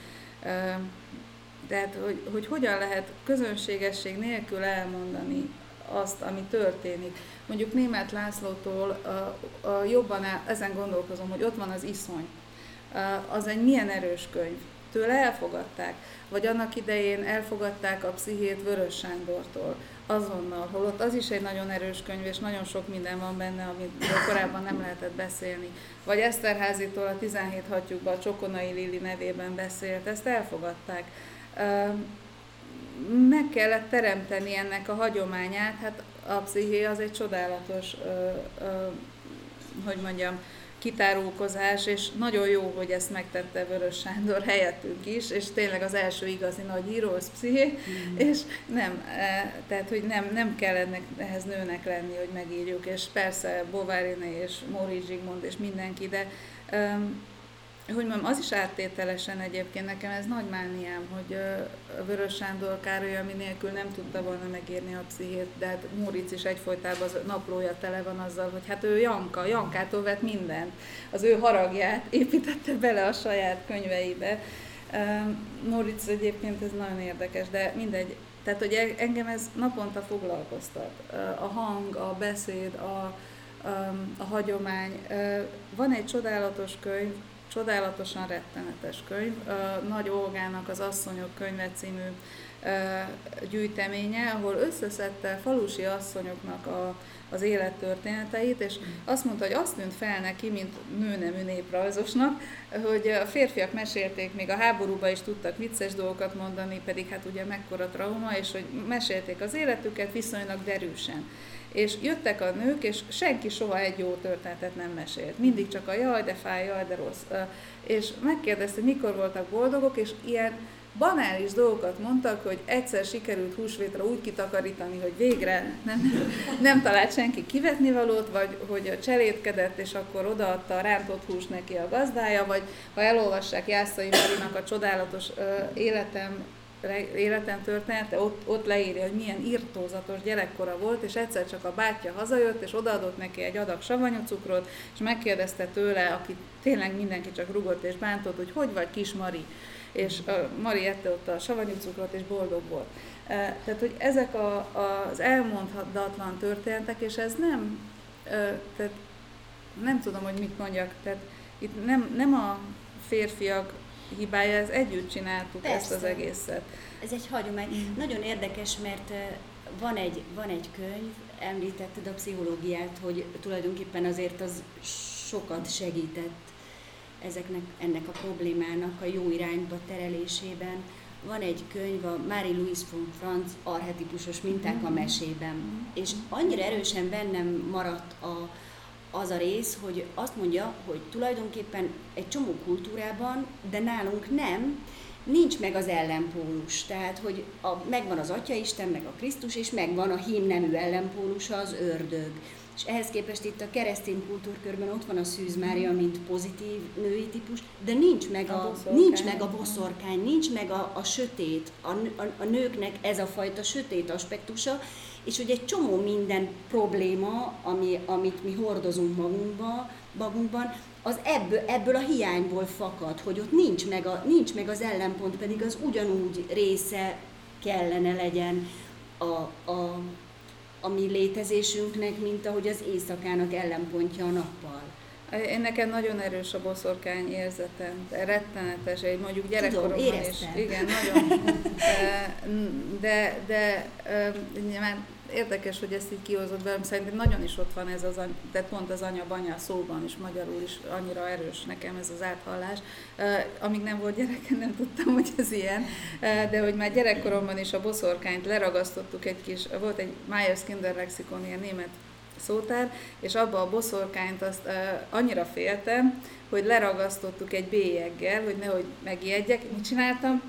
tehát hogy hogyan lehet közönségesség nélkül elmondani azt, ami történik. Mondjuk Németh Lászlótól jobban ezen gondolkozom, hogy ott van az iszony, az egy milyen erős könyv, tőle elfogadták, vagy annak idején elfogadták a pszichét Vörös Sándortól. Azonnal, holott az is egy nagyon erős könyv, és nagyon sok minden van benne, amit korábban nem lehetett beszélni. Vagy Eszterházitól a 17 hattyúkban a Csokonai Lili nevében beszélt, ezt elfogadták. Meg kellett teremteni ennek a hagyományát, hát a psziché az egy csodálatos, kitárulkozás, és nagyon jó, hogy ezt megtette Vörös Sándor helyettünk is, és tényleg az első igazi nagy író, az psziché, és nem, tehát hogy nem kell ehhez nőnek lenni, hogy megírjuk, és persze Bovaryné és Móricz Zsigmond és mindenki, de az is áttételesen egyébként, nekem ez nagy mániám, hogy Vörös Sándor Károly Ami nélkül nem tudta volna megírni a pszichét, de hát Móricz is egyfolytában az naplója tele van azzal, hogy hát ő Jankától vett mindent, az ő haragját építette bele a saját könyveibe. Móricz egyébként ez nagyon érdekes, de mindegy, tehát hogy engem ez naponta foglalkoztat, a hang, a beszéd, a hagyomány. Van egy csodálatos könyv, csodálatosan rettenetes könyv. A Nagy Olgának az Asszonyok könyve című gyűjteménye, ahol összeszedte falusi asszonyoknak az élettörténeteit, és azt mondta, hogy azt tűnt fel neki, mint nőnemű néprajzosnak, hogy a férfiak mesélték, még a háborúban is tudtak vicces dolgokat mondani, pedig hát ugye mekkora trauma, és hogy mesélték az életüket viszonylag derűsen. És jöttek a nők, és senki soha egy jó történetet nem mesélt. Mindig csak a jaj, de fáj, jaj, de rossz. És megkérdezte, mikor voltak boldogok, és ilyen banális dolgokat mondtak, hogy egyszer sikerült húsvétra úgy kitakarítani, hogy végre nem talált senki kivetnivalót, vagy hogy cselédkedett, és akkor odaadta a rántott húst neki a gazdája, vagy ha elolvassák Jászai Marinak a csodálatos életem története, ott leírja, hogy milyen irtózatos gyerekkora volt, és egyszer csak a bátyja hazajött, és odaadott neki egy adag savanyacukrot, és megkérdezte tőle, aki tényleg mindenki csak rugott és bántott, hogy hogy vagy, kis Mari? És Mari ette ott a savanyúcukrot, és boldog volt. Tehát, hogy ezek az elmondhatatlan történetek, és ez tehát nem tudom, hogy mit mondjak, tehát itt nem a férfiak hibája, ez együtt csináltuk. Persze. Ezt az egészet. Ez egy hagyomány. Nagyon érdekes, mert van egy könyv, említetted a pszichológiát, hogy tulajdonképpen azért az sokat segített ennek a problémának a jó irányba terelésében. Van egy könyv, a Marie-Louise von Franz Archetipusos minták a mesében. És annyira erősen bennem maradt az a rész, hogy azt mondja, hogy tulajdonképpen egy csomó kultúrában, de nálunk nem, nincs meg az ellenpólus. Tehát, hogy megvan az Atyaisten, meg a Krisztus, és megvan a hímnemű ellenpólusa, az ördög. És ehhez képest itt a keresztény kultúrkörben ott van a Szűz Mária, mint pozitív női típus, de nincs meg a boszorkány, nincs meg a sötét, a nőknek ez a fajta sötét aspektusa, és hogy egy csomó minden probléma, amit mi hordozunk magunkban, az ebből a hiányból fakad, hogy ott nincs meg az ellenpont, pedig az ugyanúgy része kellene legyen a mi létezésünknek, mint ahogy az éjszakának ellenpontja a nappal. Én nekem nagyon erős a boszorkány érzetem, rettenetes, mondjuk gyerekkoromban is. Tudom, éreztem. Igen, nagyon. De már érdekes, hogy ezt így kihozott velem, szerintem nagyon is ott van ez az, tehát pont az anya-banya szóban is, magyarul is annyira erős nekem ez az áthallás. Amíg nem volt gyerekem, nem tudtam, hogy ez ilyen, de hogy már gyerekkoromban is a boszorkányt leragasztottuk volt egy Myers Kinderlexikon, ilyen német szótár, és abba a boszorkányt azt annyira féltem, hogy leragasztottuk egy bélyeggel, hogy nehogy megijedjek. Mit csináltam?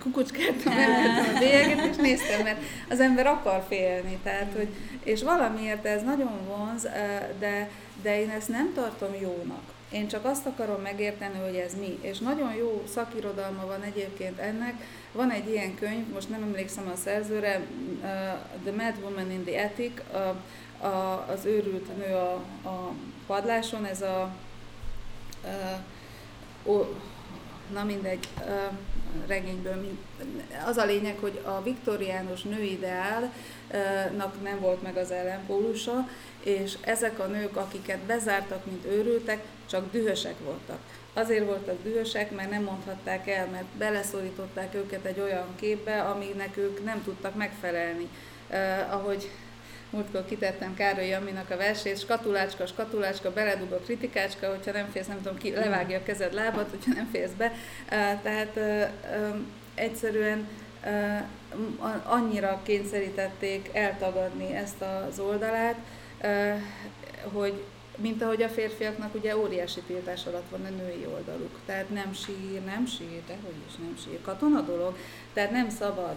Kukucskáltam, elvettem a bélyeget, és néztem, mert az ember akar félni. Tehát, hogy, és valamiért ez nagyon vonz, de én ezt nem tartom jónak. Én csak azt akarom megérteni, hogy ez mi. És nagyon jó szakirodalma van egyébként ennek. Van egy ilyen könyv, most nem emlékszem a szerzőre, The Mad Woman in the Attic, az őrült nő a padláson, ez regényből. Az a lényeg, hogy a viktoriánus nőideálnak nem volt meg az ellenpólusa, és ezek a nők, akiket bezártak, mint őrültek, csak dühösek voltak. Azért voltak dühösek, mert nem mondhatták el, mert beleszorították őket egy olyan képbe, aminek ők nem tudtak megfelelni. Ahogy múltkor kitettem Károlyi Aminak a versét, skatulácska, skatulácska, beledug a kritikácska, hogyha nem félsz, nem tudom ki, levágja a kezed, lábad, hogyha nem félsz be. Tehát egyszerűen annyira kényszerítették eltagadni ezt az oldalát, hogy mint ahogy a férfiaknak ugye óriási tiltás alatt van a női oldaluk. Tehát nem sír, dehogyis nem sír. Katona dolog, tehát nem szabad.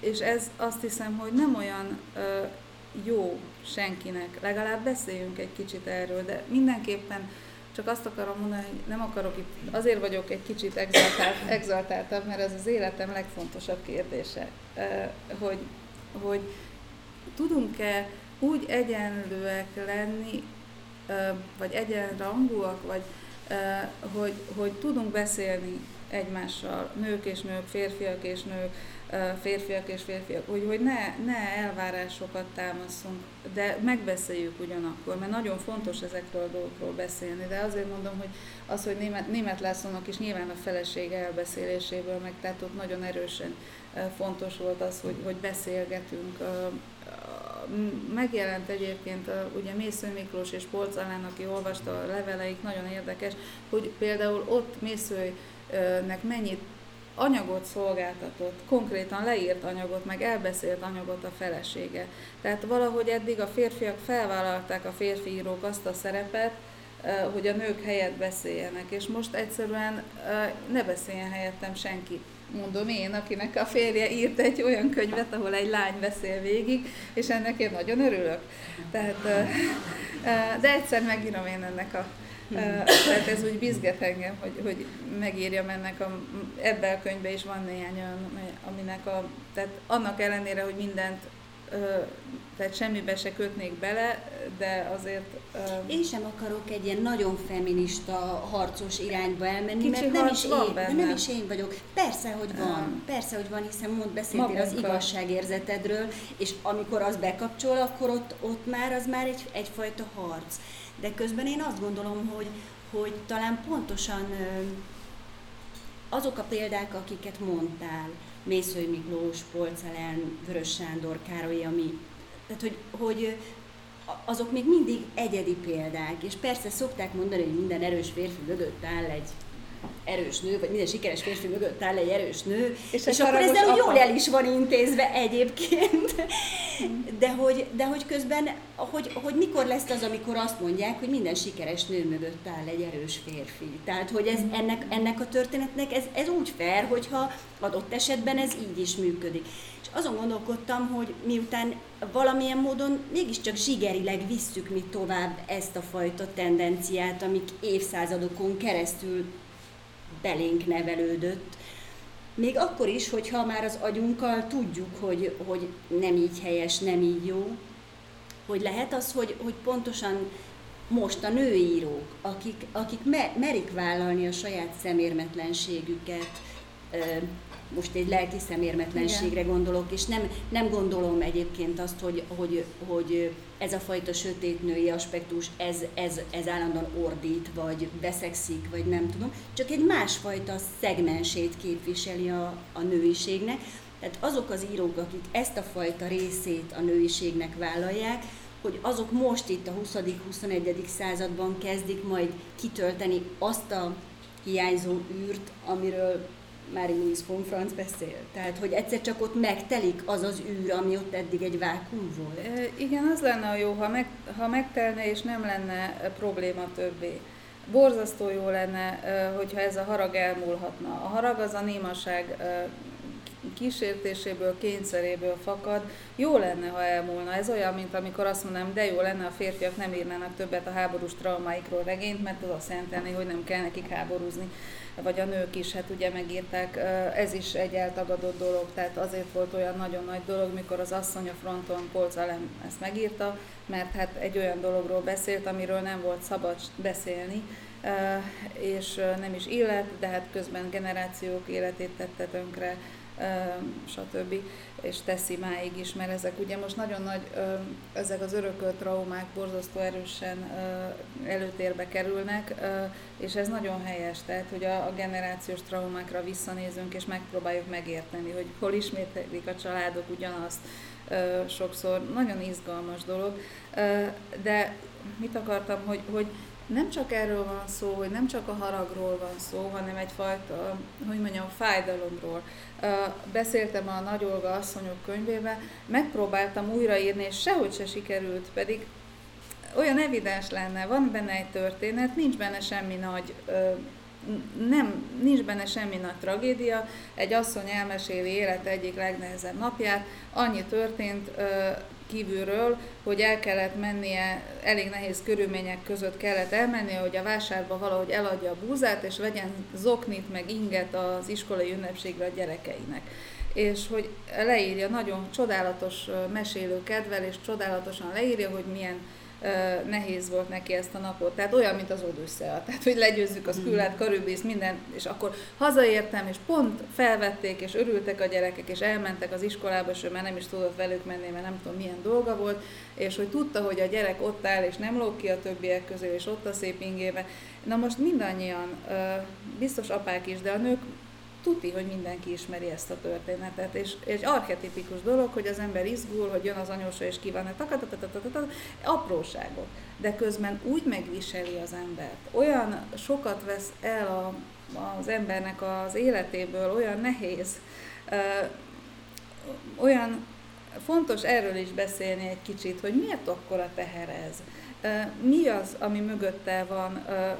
És ez azt hiszem, hogy nem olyan jó senkinek. Legalább beszéljünk egy kicsit erről, de mindenképpen csak azt akarom mondani, hogy nem akarok itt, azért vagyok egy kicsit exaltáltabb, mert ez az életem legfontosabb kérdése, hogy tudunk-e úgy egyenlőek lenni, vagy egyenrangúak, vagy hogy tudunk beszélni egymással, nők és nők, férfiak és nők, férfiak és férfiak, hogy ne elvárásokat támaszunk, de megbeszéljük ugyanakkor, mert nagyon fontos ezekről a dolgokról beszélni, de azért mondom, hogy az, hogy Németh Lászlónak is nyilván a felesége elbeszéléséből, meg tehát ott nagyon erősen fontos volt az, hogy beszélgetünk. Megjelent egyébként ugye Mészöly Miklós és Polcz Alaine, aki olvasta a leveleik, nagyon érdekes, hogy például ott Mészőnek mennyit anyagot szolgáltatott, konkrétan leírt anyagot, meg elbeszélt anyagot a felesége. Tehát valahogy eddig a férfiak felvállalták, a férfi írók azt a szerepet, hogy a nők helyett beszéljenek, és most egyszerűen ne beszéljen helyettem senki. Mondom én, akinek a férje írt egy olyan könyvet, ahol egy lány beszél végig, és ennek én nagyon örülök. Tehát, de egyszer megírom én ennek a... Tehát ez úgy bizget engem, hogy megírjam ennek ebben a könyvben is van néhány olyan, aminek tehát annak ellenére, hogy mindent, tehát semmibe se kötnék bele, de azért... Én sem akarok egy ilyen nagyon feminista, harcos irányba elmenni, mert nem is én vagyok. Persze, hogy van, hiszen beszéltél az igazságérzetedről, és amikor az bekapcsol, akkor ott már az már egyfajta harc. De közben én azt gondolom, hogy talán pontosan azok a példák, akiket mondtál, Mészöly Miklós, Polcz Alaine, Vörös Sándor, Károlyi Ami, tehát hogy azok még mindig egyedi példák, és persze szokták mondani, hogy minden erős férfi mögött áll egy erős nő, vagy minden sikeres férfi mögött áll egy erős nő, és akkor ezzel úgy jól el is van intézve egyébként. De hogy közben, hogy mikor lesz az, amikor azt mondják, hogy minden sikeres nő mögött áll egy erős férfi. Tehát, hogy ez, ennek a történetnek ez úgy fair, hogyha adott esetben ez így is működik. És azon gondolkodtam, hogy miután valamilyen módon mégiscsak zsigerileg visszük mi tovább ezt a fajta tendenciát, amik évszázadokon keresztül belénk nevelődött. Még akkor is, hogyha már az agyunkkal tudjuk, hogy nem így helyes, nem így jó, hogy lehet az, hogy pontosan most a nőírók, akik merik vállalni a saját szemérmetlenségüket, most egy lelki szemérmetlenségre gondolok, és nem gondolom egyébként azt, hogy ez a fajta sötét női aspektus, ez állandóan ordít, vagy beszegszik, vagy nem tudom, csak egy másfajta szegmensét képviseli a nőiségnek. Tehát azok az írók, akik ezt a fajta részét a nőiségnek vállalják, hogy azok most itt a 20.-21. században kezdik majd kitölteni azt a hiányzó űrt, amiről Marie-Louise von Franz beszél. Tehát, hogy egyszer csak ott megtelik az az űr, ami ott eddig egy vákuum volt. Igen, az lenne a jó, ha megtelne és nem lenne probléma többé. Borzasztó jó lenne, hogyha ez a harag elmúlhatna. A harag az a némaság kísértéséből, kényszeréből fakad. Jó lenne, ha elmúlna. Ez olyan, mint amikor azt mondanám, de jó lenne, a férfiak nem írnának többet a háborús traumáikról regényt, mert az azt jelenti, hogy nem kell nekik háborúzni. Vagy a nők is, hát ugye megírták, ez is egy eltagadott dolog, tehát azért volt olyan nagyon nagy dolog, mikor az asszony a fronton, Polcz Alaine ezt megírta, mert hát egy olyan dologról beszélt, amiről nem volt szabad beszélni, és nem is illet, de hát közben generációk életét tette tönkre, stb. És teszi máig is, mert ezek ugye most nagyon nagy, ezek az örökölt traumák borzasztó erősen előtérbe kerülnek, és ez nagyon helyes, tehát hogy a generációs traumákra visszanézünk, és megpróbáljuk megérteni, hogy hol ismételik a családok ugyanazt sokszor. Nagyon izgalmas dolog, de mit akartam, hogy nem csak erről van szó, hogy nem csak a haragról van szó, hanem egyfajta, hogy mondjam, fájdalomról. Beszéltem a Nagy Olga asszonyok könyvében, megpróbáltam újraírni, és sehogy se sikerült, pedig olyan evidens lenne, van benne egy történet, nincs benne semmi nagy... nincs benne semmi nagy tragédia, egy asszony elmeséli élete egyik legnehezebb napját, annyi történt kívülről, hogy el kellett mennie, elég nehéz körülmények között kellett elmennie, hogy a vásárba valahogy eladja a búzát, és vegyen zoknit meg inget az iskolai ünnepségre a gyerekeinek. És hogy leírja, nagyon csodálatos mesélő kedvel, és csodálatosan leírja, hogy milyen nehéz volt neki ezt a napot. Tehát olyan, mint az Odüsszea. Tehát, hogy legyőzzük az Küllát, Karübdísz, minden, és akkor hazaértem, és pont felvették, és örültek a gyerekek, és elmentek az iskolába, és ő már nem is tudott velük menni, mert nem tudom, milyen dolga volt, és hogy tudta, hogy a gyerek ott áll, és nem lóg ki a többiek közül, és ott a szép ingébe. Na most mindannyian, biztos apák is, de a nők tuti, hogy mindenki ismeri ezt a történetet, és egy archetipikus dolog, hogy az ember izgul, hogy jön az anyósa és kívánja, apróságok, de közben úgy megviseli az embert, olyan sokat vesz el az embernek az életéből, olyan nehéz, olyan fontos erről is beszélni egy kicsit, hogy miért akkora teher ez. Mi az, ami mögötte van,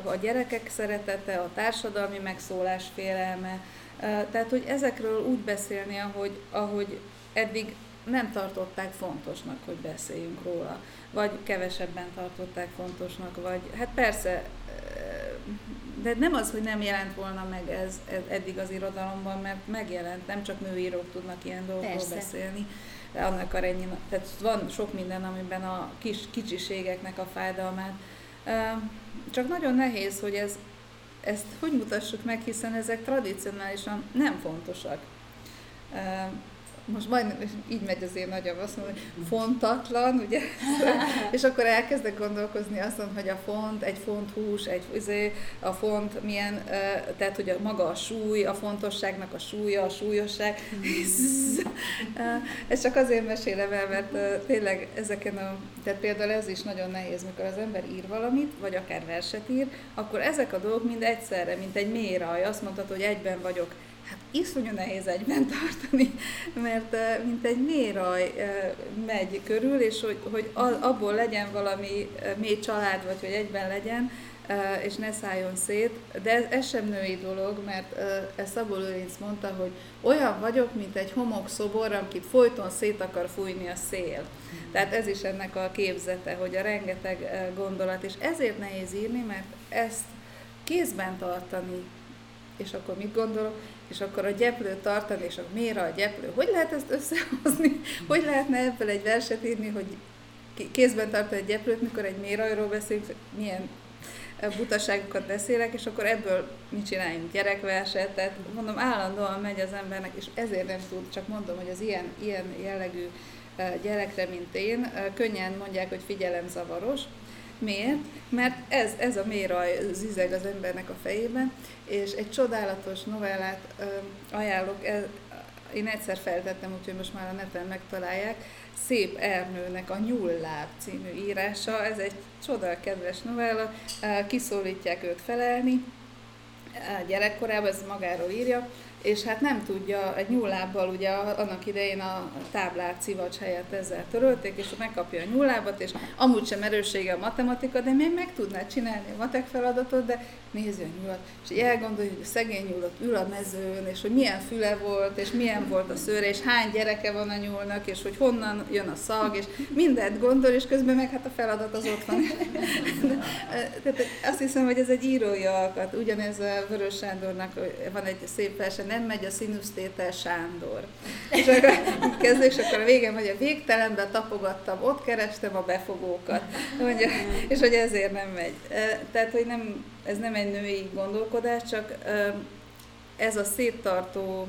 a gyerekek szeretete, a társadalmi megszólás félelme, tehát, hogy ezekről úgy beszélni, ahogy eddig nem tartották fontosnak, hogy beszéljünk róla, vagy kevesebben tartották fontosnak, vagy hát persze, de nem az, hogy nem jelent volna meg ez eddig az irodalomban, mert megjelent, nem csak nőírók tudnak ilyen dolgokról persze beszélni. Annak arennyi, tehát van sok minden, amiben a kicsiségeknek a fájdalmát. Csak nagyon nehéz, hogy ezt hogy mutassuk meg, hiszen ezek tradicionálisan nem fontosak. Most majdnem így megy az én agyam, azt mondom, hogy fontatlan, ugye? És akkor elkezdek gondolkozni azon, hogy a font, egy font hús, a font milyen, tehát hogy maga a súly, a fontosságnak a súlya, a súlyosság. Ezt csak azért mesélem el, mert tényleg ezeken tehát például ez is nagyon nehéz, mikor az ember ír valamit, vagy akár verset ír, akkor ezek a dolgok mind egyszerre, mint egy mély raj, azt mondhatod, hogy egyben vagyok. Hát iszonyú nehéz egyben tartani, mert mint egy mély raj megy körül, és hogy abból legyen valami mély család, vagy hogy egyben legyen, és ne szálljon szét. De ez sem női dolog, mert ezt Szabó Lőrinc mondta, hogy olyan vagyok, mint egy homokszobor, amit folyton szét akar fújni a szél. Tehát ez is ennek a képzete, hogy a rengeteg gondolat, és ezért nehéz írni, mert ezt kézben tartani. És akkor mit gondolok? És akkor a gyeplőt tartani, és akkor miért a gyeplő? Hogy lehet ezt összehozni? Hogy lehetne ebből egy verset írni, hogy kézben tartani egy gyeplőt, mikor egy mérajról beszélünk, milyen butaságokat beszélek, és akkor ebből mit csináljunk? Gyerekverset? Tehát mondom, állandóan megy az embernek, és ezért nem tud, csak mondom, hogy az ilyen jellegű gyerekre, mint én, könnyen mondják, hogy figyelemzavaros. Miért? Mert ez a mély raj zizeg az embernek a fejében, és egy csodálatos novellát ajánlok, én egyszer feltettem, úgyhogy most már a neten megtalálják, Szép Ernőnek a Nyulláb című írása, ez egy csodakedves novella, kiszólítják őt felelni, gyerekkorában, ez magáról írja, és hát nem tudja, egy nyúllábbal ugye annak idején a táblát, szivacs helyett ezzel törölték, és megkapja a nyúllábat, és amúgy sem erőssége a matematika, de még meg tudná csinálni a matek feladatot, de nézi a nyúlat, és elgondolja, hogy a szegény nyúl ott ül a mezőn, és hogy milyen füle volt, és milyen volt a szőre, és hány gyereke van a nyúlnak, és hogy honnan jön a szag, és mindent gondol, és közben meg hát a feladat az ott van. Tehát azt hiszem, hogy ez egy írói alkat, ugyanez a Vörös Sándornak van egy szép versen, nem megy a színusztétel Sándor. És akkor kezdődik, és akkor a végén mondja, végtelenbe tapogattam, ott kerestem a befogókat. Mondja, és hogy ezért nem megy. Tehát, hogy nem, ez nem egy női gondolkodás, csak ez a széttartó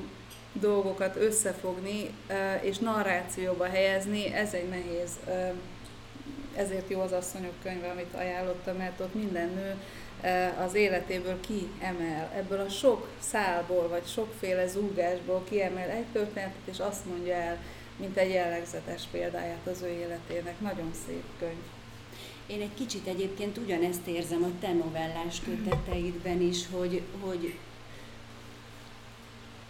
dolgokat összefogni és narrációba helyezni, ez egy nehéz. Ezért jó az Asszonyok könyve, amit ajánlottam, mert ott minden nő az életéből kiemel, ebből a sok szálból, vagy sokféle zúgásból kiemel egy történetet, és azt mondja el, mint egy jellegzetes példáját az ő életének. Nagyon szép könyv. Én egy kicsit egyébként ugyanezt érzem a te novellás köteteidben is, hogy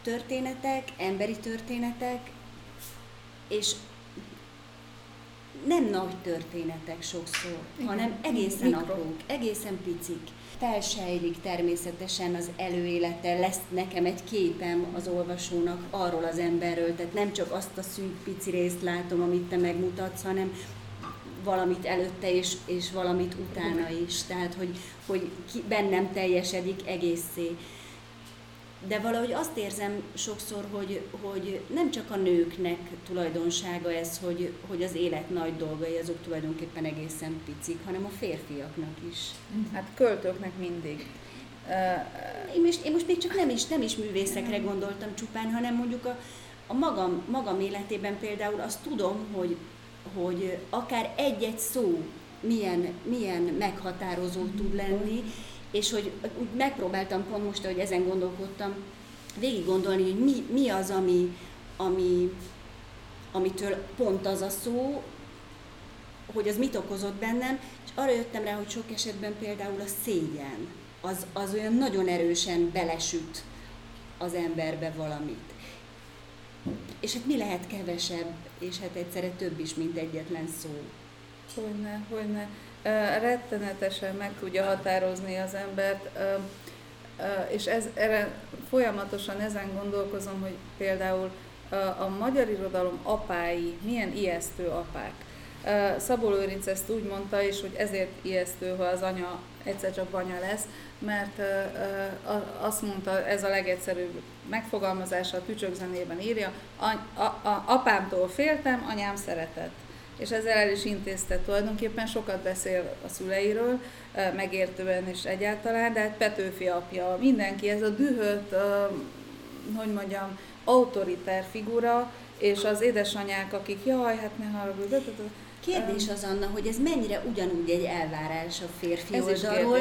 történetek, emberi történetek, és nem nagy történetek sokszor, hanem egészen aprók, egészen picik. Felsejlik természetesen az előélete, lesz nekem egy képem az olvasónak arról az emberről, tehát nem csak azt a szűk pici részt látom, amit te megmutatsz, hanem valamit előtte és valamit utána is, tehát hogy bennem teljesedik egészé. de valahogy azt érzem sokszor, hogy nem csak a nőknek tulajdonsága ez, hogy az élet nagy dolgai azok tulajdonképpen egészen picik, hanem a férfiaknak is. Hát költőknek mindig. Én most még csak nem is művészekre gondoltam csupán, hanem mondjuk a magam életében például azt tudom, hogy akár egy-egy szó milyen meghatározó tud lenni, és hogy megpróbáltam pont most, hogy ezen gondolkodtam, végig gondolni, hogy mi az, amitől pont az a szó, hogy az mit okozott bennem, és arra jöttem rá, hogy sok esetben például a szégyen, az olyan nagyon erősen belesüt az emberbe valamit. És hát mi lehet kevesebb, és hát egyszerre több is, mint egyetlen szó. Hogyne. Rettenetesen meg tudja határozni az embert, és erre folyamatosan ezen gondolkozom, hogy például a magyar irodalom apái, milyen ijesztő apák. Szabó Lőrinc ezt úgy mondta is, hogy ezért ijesztő, ha az anya egyszer csak anya lesz, mert azt mondta, ez a legegyszerűbb megfogalmazása, a Tücsök zenében írja, apámtól féltem, anyám szeretett. És ezzel el is intézte tulajdonképpen, sokat beszél a szüleiről, megértően és egyáltalán, de hát Petőfi apja, mindenki, ez a dühött, autoriter figura, és az édesanyák, akik jaj, hát ne haragudj. Kérdés az, Anna, hogy ez mennyire ugyanúgy egy elvárás a férfi oldalról,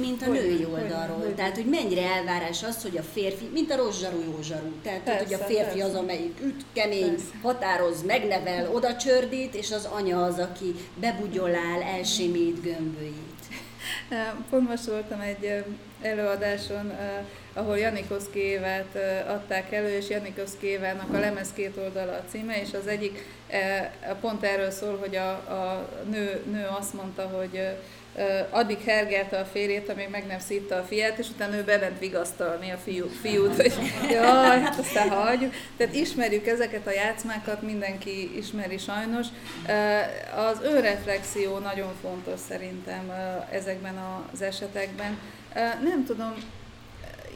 mint a női oldalról. Tehát, hogy mennyire elvárás az, hogy a férfi, mint a rossz zsarú, jó zsarú. Tehát, hogy a férfi az, amelyik üt, kemény, határoz, megnevel, oda csördít, és az anya az, aki bebugyolál, elsimít gömbölyét. Pont most voltam egy előadáson, ahol Janikowski Évát adták elő, és Janikowski Évának a Lemez két oldala a címe, és az egyik pont erről szól, hogy a nő azt mondta, hogy addig hergelte a férjét, amíg meg nem szívta a fiát, és utána ő bement vigasztalni a fiút, hogy jaj, hát aztán hagyjuk. Tehát ismerjük ezeket a játszmákat, mindenki ismeri sajnos. Az önreflexió nagyon fontos szerintem ezekben az esetekben. Nem tudom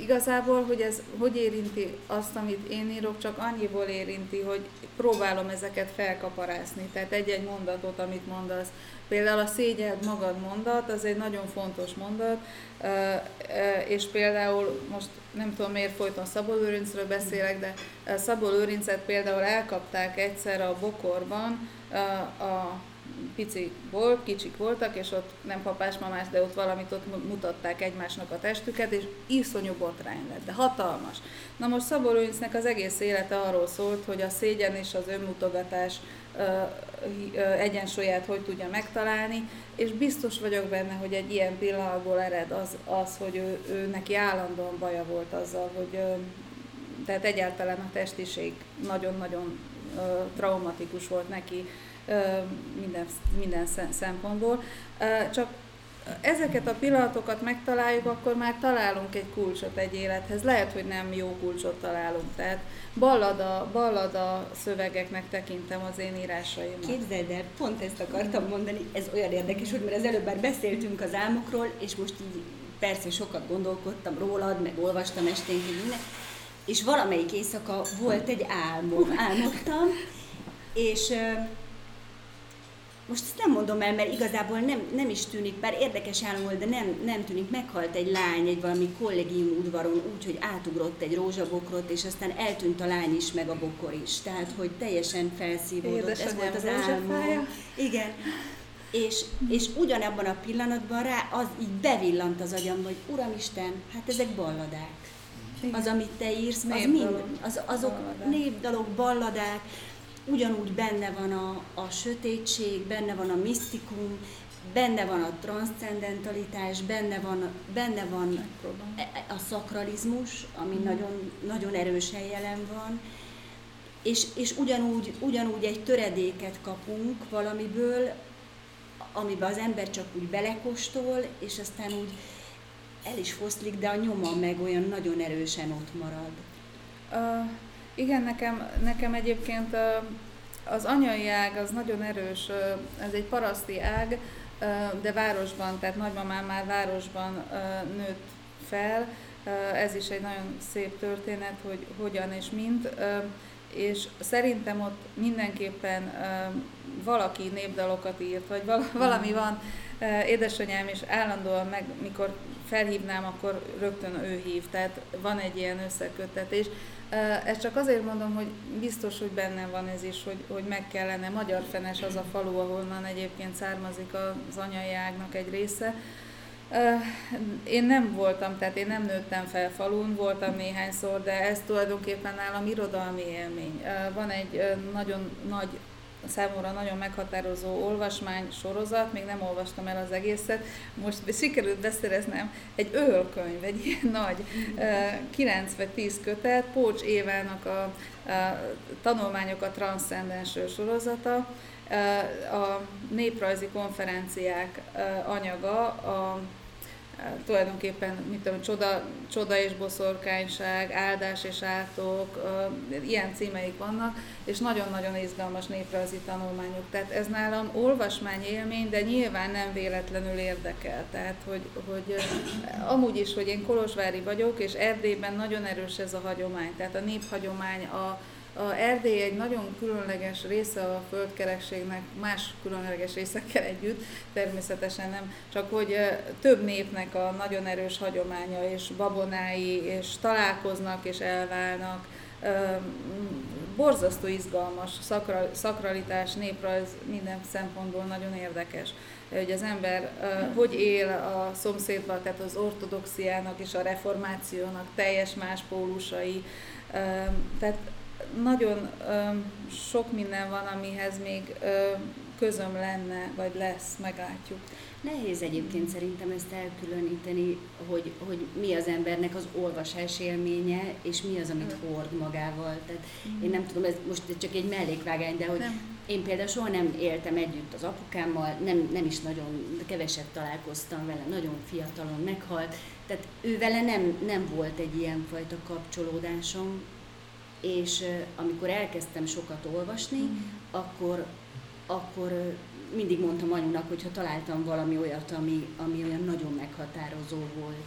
igazából, hogy ez hogy érinti azt, amit én írok, csak annyiból érinti, hogy próbálom ezeket felkaparászni, tehát egy-egy mondatot, amit mondasz. Például a szégyeld magad mondat, az egy nagyon fontos mondat, és például most nem tudom miért folyton Szabó Lőrincről beszélek, de Szabó Lőrincet például elkapták egyszer a Bokorban, a kicsik voltak, és ott nem papás-mamás, de ott valamit ott mutatták egymásnak a testüket, és iszonyú botrány lett, de hatalmas. Na most Szabó Lőrincnek az egész élete arról szólt, hogy a szégyen és az önmutogatás egyensúlyát hogy tudja megtalálni, és biztos vagyok benne, hogy egy ilyen pillanatból ered az hogy ő neki állandóan baja volt azzal, hogy tehát egyáltalán a testiség nagyon-nagyon traumatikus volt neki, minden szempontból. Csak ezeket a pillanatokat megtaláljuk, akkor már találunk egy kulcsot egy élethez. Lehet, hogy nem jó kulcsot találunk. Tehát ballada szövegeknek tekintem az én írásaimat. Képzeld el, pont ezt akartam mondani, ez olyan érdekes, hogy mert az előbb már beszéltünk az álmokról, és most így persze sokat gondolkodtam rólad, meg olvastam esténként minden, és valamelyik éjszaka volt egy álmom. Álmodtam, és most ezt nem mondom el, mert igazából nem is tűnik, bár érdekes álom volt, de nem tűnik, meghalt egy lány egy valami kollégium udvaron úgy, hogy átugrott egy rózsabokrot, és aztán eltűnt a lány is, meg a bokor is. Tehát, hogy teljesen felszívódott. Édesanyám, ez volt az álmom. Igen. És ugyanabban a pillanatban rá az így bevillant az agyam, hogy Uramisten, hát ezek balladák. Igen. Az, amit te írsz, az népdalok, azok balladák. Népdalok, balladák. Ugyanúgy benne van a sötétség, benne van a misztikum, benne van a transzcendentalitás, benne van a szakralizmus, ami nagyon, nagyon erősen jelen van, és ugyanúgy egy töredéket kapunk valamiből, amiben az ember csak úgy belekóstol, és aztán úgy el is foszlik, de a nyoma meg olyan nagyon erősen ott marad. Igen, nekem egyébként az anyai ág az nagyon erős, ez egy paraszti ág, de városban, tehát nagymamám már városban nőtt fel, Ez is egy nagyon szép történet, hogy hogyan és mint. És szerintem ott mindenképpen valaki népdalokat írt, vagy valami van. Édesanyám is állandóan, meg mikor felhívnám, akkor rögtön ő hív, tehát van egy ilyen összeköttetés. Ezt csak azért mondom, hogy biztos, hogy bennem van ez is, hogy meg kellene. Magyarfenes az a falu, ahonnan egyébként származik az anyai ágnak egy része. Én nem voltam, tehát én nem nőttem fel falun, voltam néhányszor, de ez tulajdonképpen nálam irodalmi élmény. Van egy nagyon nagy, számomra nagyon meghatározó olvasmány sorozat, még nem olvastam el az egészet, most sikerült beszereznem egy ölkönyv, egy ilyen nagy 9 vagy 10 kötet, Pócs Évának a tanulmányok a transzcendens sorozata, a néprajzi konferenciák anyaga, tulajdonképpen mit tudom, csoda és boszorkányság, áldás és átok, ilyen címeik vannak, és nagyon-nagyon izgalmas néprajzi tanulmányok. Tehát ez nálam olvasmányélmény, de nyilván nem véletlenül érdekel. Tehát, hogy amúgy is, hogy én kolozsvári vagyok, és Erdélyben nagyon erős ez a hagyomány. Tehát a néphagyomány, Erdély egy nagyon különleges része a földkerekségnek, más különleges részekkel együtt, természetesen nem, csak hogy több népnek a nagyon erős hagyománya, és babonái, és találkoznak, és elválnak. Borzasztó izgalmas, szakralitás, néprajz minden szempontból nagyon érdekes. Hogy az ember hogy él a szomszédban, tehát az ortodoxiának és a reformációnak teljes más pólusai. Tehát nagyon sok minden van, amihez még közöm lenne, vagy lesz, meglátjuk. Nehéz egyébként szerintem ezt elkülöníteni, hogy mi az embernek az olvasás élménye, és mi az, amit hord magával. Tehát én nem tudom, ez most csak egy mellékvágány, de hogy én például soha nem éltem együtt az apukámmal, nem is nagyon, keveset találkoztam vele, nagyon fiatalon meghalt. Tehát ő vele nem volt egy ilyenfajta kapcsolódásom, és amikor elkezdtem sokat olvasni, akkor mindig mondtam anyunak, hogyha találtam valami olyat, ami olyan nagyon meghatározó volt.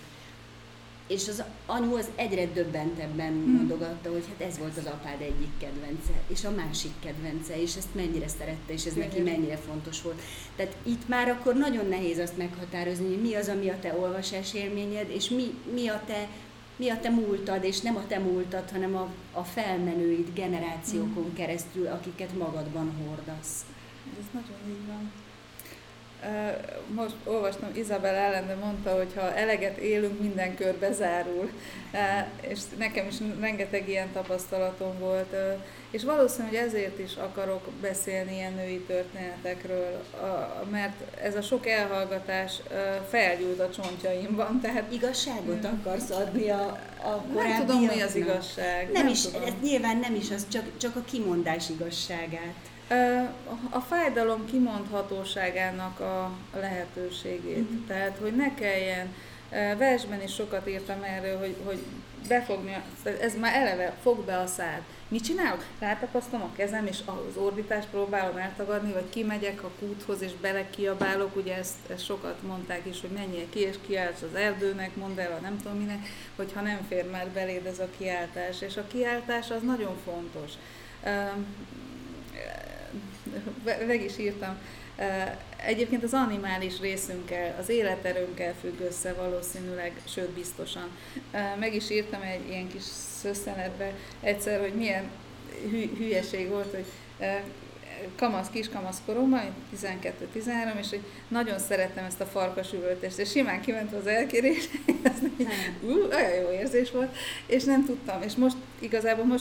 És az anyu az egyre döbbentebben mondogatta, hogy hát ez volt az apád egyik kedvence, és a másik kedvence, és ezt mennyire szerette, és ez neki mennyire fontos volt. Tehát itt már akkor nagyon nehéz azt meghatározni, hogy mi az, ami a te olvasás élményed, és mi a te múltad, és nem a te múltad, hanem a felmenőid generációkon keresztül, akiket magadban hordasz. Ez nagyon így van. Most olvastam, Izabel Allende mondta, hogy ha eleget élünk, minden kör bezárul. És nekem is rengeteg ilyen tapasztalatom volt. És valószínűleg ezért is akarok beszélni ilyen női történetekről, mert ez a sok elhallgatás felgyújt a csontjaimban. Tehát igazságot akarsz adni a korábbiaknak? Nem tudom, mi az igazság. Ez nyilván nem is az, csak a kimondás igazságát. A fájdalom kimondhatóságának a lehetőségét. Tehát, hogy ne kelljen, versben is sokat írtam erről, hogy befogni, ez már eleve, fog be a szád. Mit csinálok? Rátapasztom a kezem, és az ordítást próbálom eltagadni, vagy kimegyek a kúthoz, és belekiabálok, ugye ezt sokat mondták is, hogy menjél ki, és kiálts az erdőnek, mondd el, nem tudom minek, hogyha nem fér már beléd ez a kiáltás. És a kiáltás az nagyon fontos. Meg is írtam. Egyébként az animális részünkkel, az életerőnkkel függ össze valószínűleg, sőt biztosan. Meg is írtam egy ilyen kis szösszenetbe egyszer, hogy milyen hülyeség volt, hogy kiskamasz koromban, 12-13, és hogy nagyon szerettem ezt a farkasüvöltést, és simán kiment az elkérés, olyan jó érzés volt, és nem tudtam, és most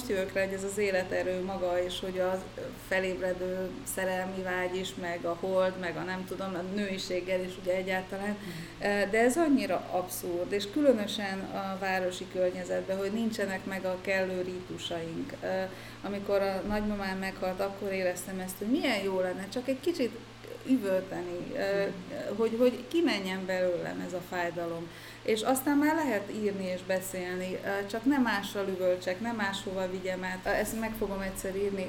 jövök rá, hogy ez az életerő maga, és hogy a felébredő szerelmi vágy is, meg a hold, meg a nem tudom, a nőiséggel is ugye egyáltalán, de ez annyira abszurd, és különösen a városi környezetben, hogy nincsenek meg a kellő rítusaink. Amikor a nagymamám meghalt, akkor éreztem ezt, hogy milyen jó lenne csak egy kicsit üvölteni, hogy kimenjen belőlem ez a fájdalom. És aztán már lehet írni és beszélni, csak nem mással üvöltsek, nem máshova vigyem át. Ezt meg fogom egyszer írni.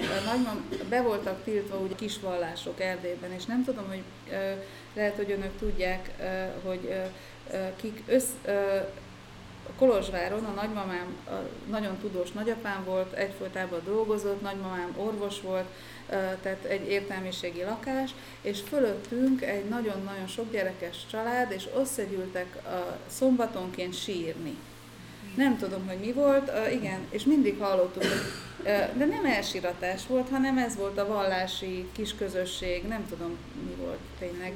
Be voltak tiltva úgy kis vallások Erdélyben, és nem tudom, hogy lehet, hogy önök tudják, hogy kik Kolozsváron a nagymamám nagyon tudós nagyapám volt, egyfolytában dolgozott, nagymamám orvos volt, tehát egy értelmiségi lakás, és fölöttünk egy nagyon-nagyon sok gyerekes család, és összegyűltek szombatonként sírni. Nem tudom, hogy mi volt, igen, és mindig hallottuk, de nem elsiratás volt, hanem ez volt a vallási kisközösség, nem tudom, mi volt tényleg,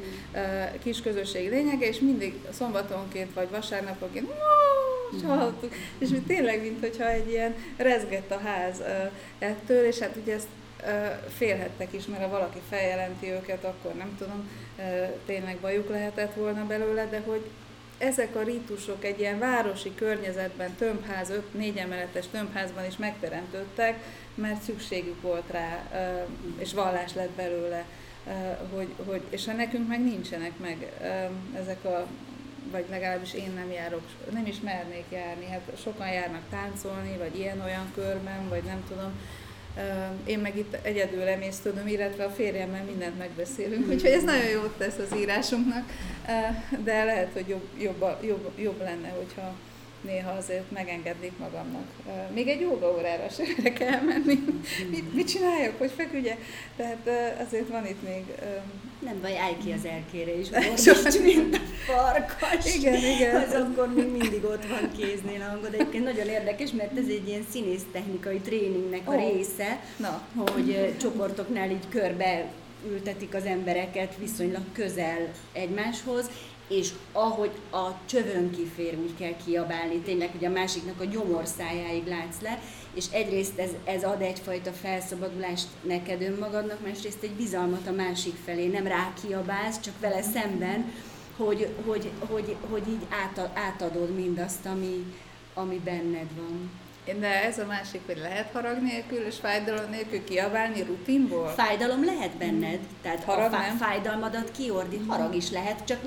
kisközösség lényege, és mindig szombatonként vagy vasárnaponként, hallottuk, és tényleg, mintha egy ilyen rezgett a ház ettől, és hát ugye ezt félhettek is, mert ha valaki feljelenti őket, akkor nem tudom, tényleg bajuk lehetett volna belőle, de hogy ezek a rítusok egy ilyen városi környezetben, tömbház, 5-4 emeletes tömbházban is megteremtődtek, mert szükségük volt rá, és vallás lett belőle, és ha nekünk meg nincsenek meg ezek a, vagy legalábbis én nem járok, nem is mernék járni, hát sokan járnak táncolni, vagy ilyen-olyan körben, vagy nem tudom. Én meg itt egyedül emésztődöm, illetve a férjemmel mindent megbeszélünk, úgyhogy ez nagyon jót tesz az írásunknak, de lehet, hogy jobb lenne, hogyha néha azért megengednék magamnak. Még egy órára sem kell menni. Mit csináljak, hogy feküdjek? Tehát azért van itt még... Nem baj, állj ki az erkére is, most mint a farkas. Igen. Az akkor még mindig ott van kéznél a hangod. Egyébként nagyon érdekes, mert ez egy ilyen színésztechnikai tréningnek a része, hogy csoportoknál így körbe ültetik az embereket viszonylag közel egymáshoz, és ahogy a csövön kifér, úgy kell kiabálni, tényleg, hogy a másiknak a gyomorszájáig látsz le, és egyrészt ez ad egyfajta felszabadulást neked önmagadnak, másrészt egy bizalmat a másik felé, nem rá kiabálsz, csak vele szemben, hogy így átadod mindazt, ami benned van. De ez a másik, hogy lehet harag nélkül és fájdalom nélkül kiabálni rutinból? Fájdalom lehet benned, tehát harag, a fájdalmadat kiordít, harag is lehet, csak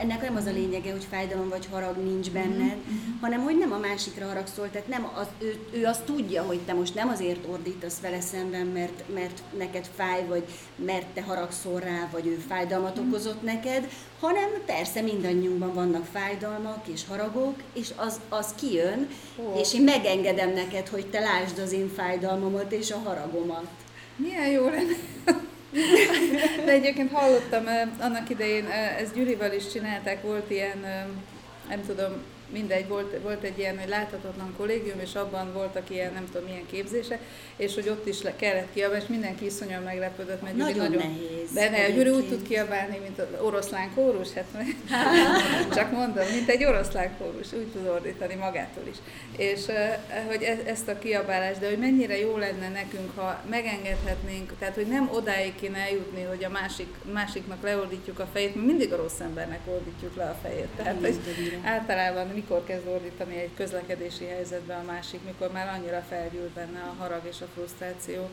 ennek nem az a lényege, hogy fájdalom vagy harag nincs benned, hanem hogy nem a másikra haragszol, tehát nem az, ő azt tudja, hogy te most nem azért ordítasz vele szemben, mert neked fáj, vagy mert te haragszol rá, vagy ő fájdalmat okozott neked, hanem persze mindannyiunkban vannak fájdalmak és haragok, és az kijön, és én megengedem neked, hogy te lásd az én fájdalmamat és a haragomat. Milyen jó lenne. De egyébként hallottam, annak idején ezt Gyurival is csinálták, volt ilyen, nem tudom, mindegy, volt egy ilyen, hogy láthatatlan kollégium, és abban voltak ilyen, nem tudom, milyen képzése, és hogy ott is kellett kiabálni, és mindenki iszonyan meglepődött, mert nagyon nehéz. De Gyuri úgy tud kiabálni, mint az oroszlán kórus, hát csak mondom, mint egy oroszlán kórus, úgy tud ordítani magától is. És hogy ezt a kiabálást, de hogy mennyire jó lenne nekünk, ha megengedhetnénk, tehát hogy nem odáig kéne eljutni, hogy a másiknak leordítjuk a fejét, mert mindig a rossz embernek ordítjuk le a fejét. Tehát általában mikor kezd ordítani egy közlekedési helyzetben a másik, mikor már annyira felgyűlt benne a harag és a frusztráció.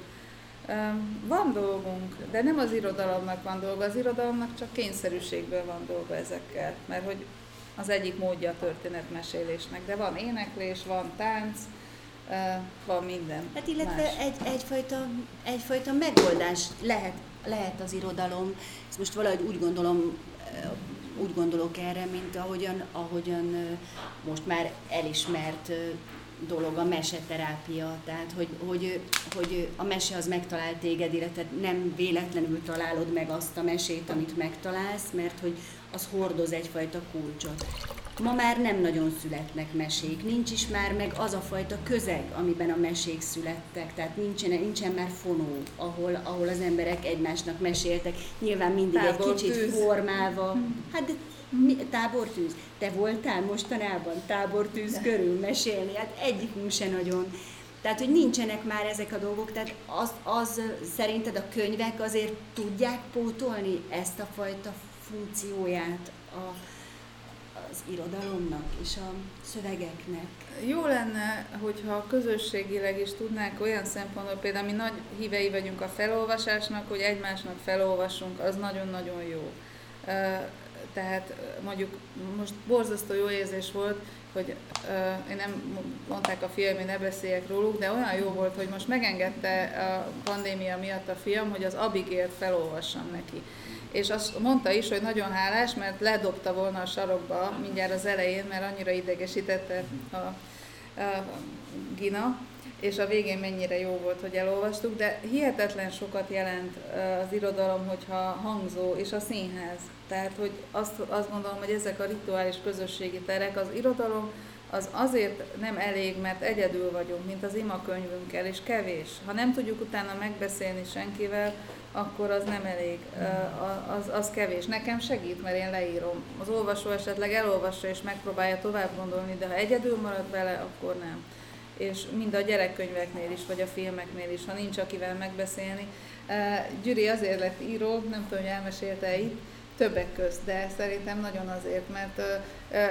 Van dolgunk, de nem az irodalomnak van dolga, az irodalomnak csak kényszerűségből van dolga ezekkel, mert hogy az egyik módja a történetmesélésnek, de van éneklés, van tánc, van minden. Hát illetve egyfajta megoldás lehet az irodalom, ezt most valahogy úgy gondolok erre, mint ahogyan most már elismert dolog a meseterápia, tehát hogy a mese az megtalál téged, illetve nem véletlenül találod meg azt a mesét, amit megtalálsz, mert hogy az hordoz egyfajta kulcsot. Ma már nem nagyon születnek mesék, nincs is már meg az a fajta közeg, amiben a mesék születtek, tehát nincsen már fonó, ahol az emberek egymásnak meséltek, nyilván mindig tábortűz. Egy kicsit formálva, hát de tábortűz, te voltál mostanában tábortűz körül mesélni, hát egyikünk se nagyon. Tehát, hogy nincsenek már ezek a dolgok, tehát az szerinted a könyvek azért tudják pótolni ezt a fajta funkcióját az irodalomnak és a szövegeknek. Jó lenne, hogyha közösségileg is tudnánk olyan szempontból, például mi nagy hívei vagyunk a felolvasásnak, hogy egymásnak felolvassunk, az nagyon-nagyon jó. Tehát mondjuk most borzasztó jó érzés volt, hogy én nem mondták a film, én ne beszéljek róluk, de olyan jó volt, hogy most megengedte a pandémia miatt a film, hogy az Abigélt felolvassam neki. És azt mondta is, hogy nagyon hálás, mert ledobta volna a sarokba mindjárt az elején, mert annyira idegesítette a Gina, és a végén mennyire jó volt, hogy elolvastuk, de hihetetlen sokat jelent az irodalom, hogyha hangzó, és a színház. Tehát, hogy azt gondolom, hogy ezek a rituális közösségi terek, az irodalom az azért nem elég, mert egyedül vagyunk, mint az imakönyvünkkel, és kevés. Ha nem tudjuk utána megbeszélni senkivel, akkor az nem elég, az kevés. Nekem segít, mert én leírom. Az olvasó esetleg elolvassa és megpróbálja tovább gondolni, de ha egyedül marad vele, akkor nem. És mind a gyerekkönyveknél is, vagy a filmeknél is, ha nincs akivel megbeszélni. Gyuri azért lett író, nem tudom, hogy elmesélte itt, többek közt, de szerintem nagyon azért, mert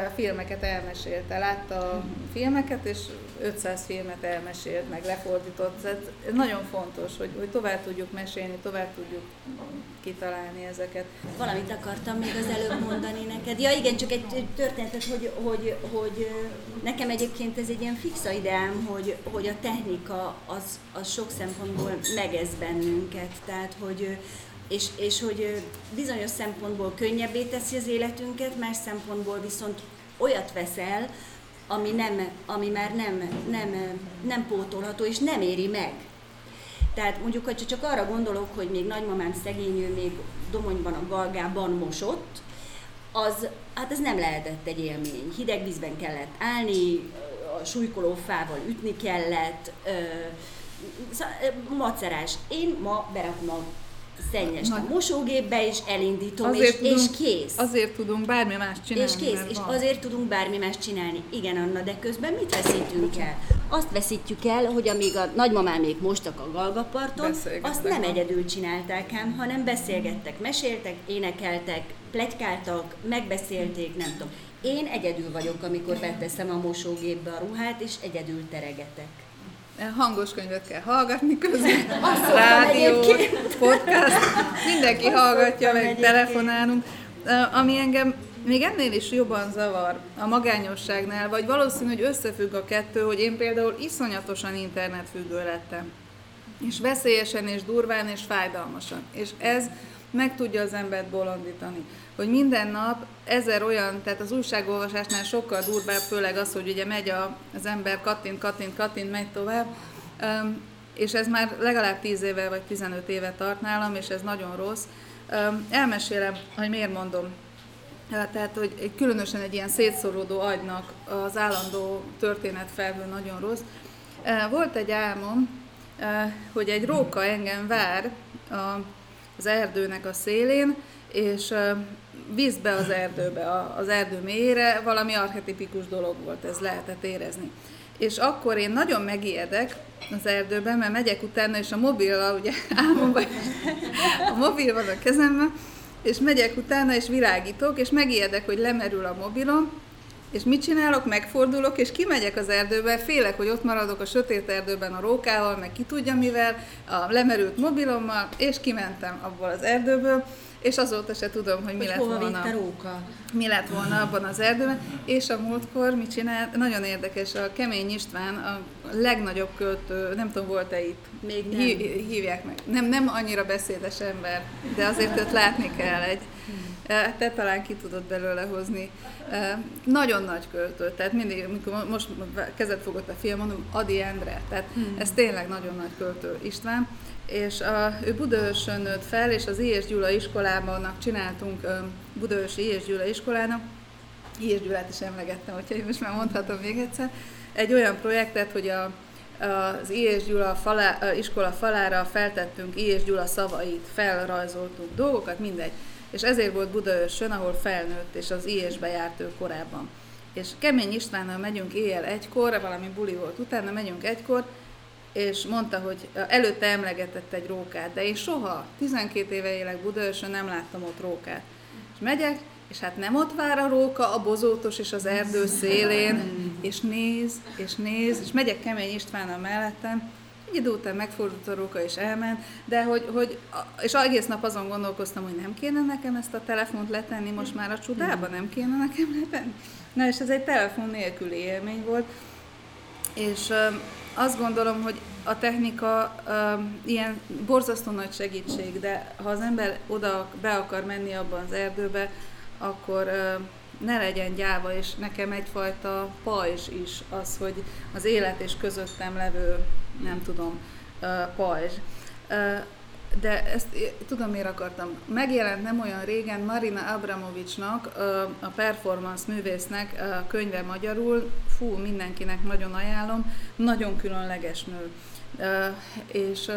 a filmeket elmesélte. Látta a filmeket, és 500 filmet elmesélt, meg lefordított. Ez nagyon fontos, hogy tovább tudjuk mesélni, tovább tudjuk kitalálni ezeket. Valamit akartam még az előbb mondani neked. Ja igen, csak egy történetet, hogy nekem egyébként ez egy ilyen fixa ideám, hogy a technika az sok szempontból megesz bennünket. Tehát, hogy és hogy bizonyos szempontból könnyebbé teszi az életünket, más szempontból viszont olyat veszel, ami már nem pótolható, és nem éri meg. Tehát mondjuk, hogy csak arra gondolok, hogy még nagymamám szegényül még Domonyban a galgában mosott, hát ez nem lehetett egy élmény. Hideg vízben kellett állni, a súlykoló fával ütni kellett, macerás. Én ma berakom szennyes a mosógépbe, és elindítom, és kész. Azért tudunk bármi más csinálni. És kész, és azért tudunk bármi más csinálni. Igen, Anna, de közben mit veszítünk el? Azt veszítjük el, hogy amíg a nagymamám még mostak a Galga-parton, azt nem egyedül csinálták ám, hanem beszélgettek, meséltek, énekeltek, pletykáltak, megbeszélték, nem tudom. Én egyedül vagyok, amikor beteszem a mosógépbe a ruhát, és egyedül teregetek. Hangos könyvet kell hallgatni közben, rádió, podcast, mindenki hallgatja, meg telefonálunk. Ami engem még ennél is jobban zavar a magányosságnál, vagy valószínű, hogy összefügg a kettő, hogy én például iszonyatosan internetfüggő lettem. És veszélyesen, és durván, és fájdalmasan. És ez meg tudja az embert bolondítani. Hogy minden nap ezer olyan, tehát az újságolvasásnál sokkal durvább, főleg az, hogy ugye megy az ember, kattint, megy tovább, és ez már legalább 10 éve vagy 15 éve tart nálam, és ez nagyon rossz. Elmesélem, hogy miért mondom. Tehát, hogy különösen egy ilyen szétszoródó agynak az állandó történetfelhő nagyon rossz. Volt egy álmom, hogy egy róka engem vár az erdőnek a szélén, és visz be az erdőbe, az erdő mélyére, valami archetipikus dolog volt, ez lehetett érezni. És akkor én nagyon megijedek az erdőben, mert megyek utána, és a mobilla, ugye álmomban, a mobil van a kezemben, és megyek utána, és világítok, és megijedek, hogy lemerül a mobilom, és mit csinálok? Megfordulok, és kimegyek az erdőbe, félek, hogy ott maradok a sötét erdőben a rókával, meg ki tudja mivel, a lemerült mobilommal, és kimentem abból az erdőből, és azóta se tudom, hogy mi lett volna abban az erdőben. És a múltkor mit csinált? Nagyon érdekes, a Kemény István, a legnagyobb költő, nem tudom, volt-e itt? Még nem. Hívják meg. Nem annyira beszédes ember, de azért őt látni kell egy. Te talán ki tudod belőle hozni. Nagyon nagy költő, tehát mindig, amikor most kezet fogott a film, mondom, Ady Endre, tehát ez tényleg nagyon nagy költő István. És ő Budaörsön nőtt fel, és az Illyés Gyula iskolában csináltunk Budaörsi Illyés Gyula iskolának, Illyés Gyulát is emlegettem, úgyhogy most már mondhatom még egyszer, egy olyan projektet, hogy az Illyés Gyula iskola falára feltettünk Illyés Gyula szavait, felrajzoltuk dolgokat, mindegy. És ezért volt Budaörsön, ahol felnőtt, és az Illyésbe járt ő korábban. És Kemény Istvánnal megyünk éjjel egykor, valami buli volt utána, megyünk egykor, és mondta, hogy előtte emlegetett egy rókát, de én soha, 12 éve élek Budaörsön, nem láttam ott rókát. És megyek, és hát nem ott vár a róka, a bozótos és az erdő szélén, és néz, és megyek Kemény Istvánnal mellettem, idő után megfordult a róka és elment, de hogy és egész nap azon gondolkoztam, hogy nem kéne nekem ezt a telefont letenni, most már a csodába nem kéne nekem letenni. Na és ez egy telefon nélküli élmény volt, és azt gondolom, hogy a technika ilyen borzasztó nagy segítség, de ha az ember oda be akar menni abban az erdőbe, akkor ne legyen gyáva, és nekem egyfajta pajzs is az, hogy az élet és közöttem levő, nem tudom, pajzs. De ezt tudom, miért akartam. Megjelent nem olyan régen Marina Abramovicsnak, a performance művésznek a könyve magyarul. Fú, mindenkinek nagyon ajánlom. Nagyon különleges nő. És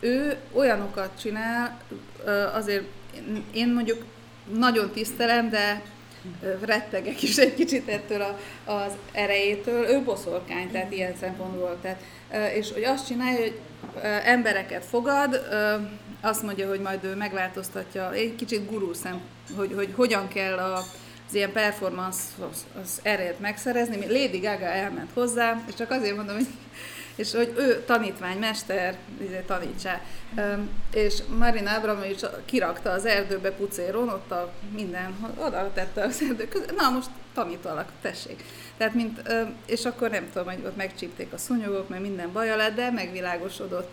ő olyanokat csinál, azért én mondjuk nagyon tisztelem, de rettegek is egy kicsit ettől az erejétől. Ő boszorkány, tehát ilyen szempontból. Tehát, és hogy azt csinálja, hogy embereket fogad, azt mondja, hogy majd ő megváltoztatja, egy kicsit gurú szem, hogy hogyan kell az ilyen performance az erejét megszerezni. Lady Gaga elment hozzá, és csak azért mondom, hogy ő tanítvány, mester, tanítsá. És Marina Abramovics kirakta az erdőbe pucéron, ott oda tette az erdő közé. Na most tanítalak, tessék. Tehát és akkor nem tudom, hogy ott megcsípték a szúnyogok, mert minden baja lett, de megvilágosodott.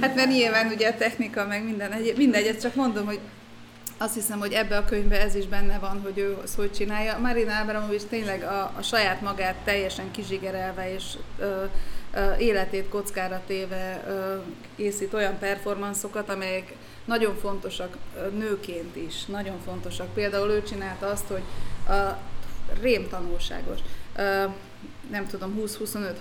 Hát mert nyilván ugye a technika, meg mindegy, csak mondom, hogy azt hiszem, hogy ebbe a könyvbe ez is benne van, hogy ő azt hogy csinálja. Marina Abramovics tényleg a saját magát teljesen kizsigerelve és életét kockára téve készít olyan performanszokat, amelyek nagyon fontosak nőként is, nagyon fontosak. Például ő csinálta azt, hogy rém tanulságos, nem tudom,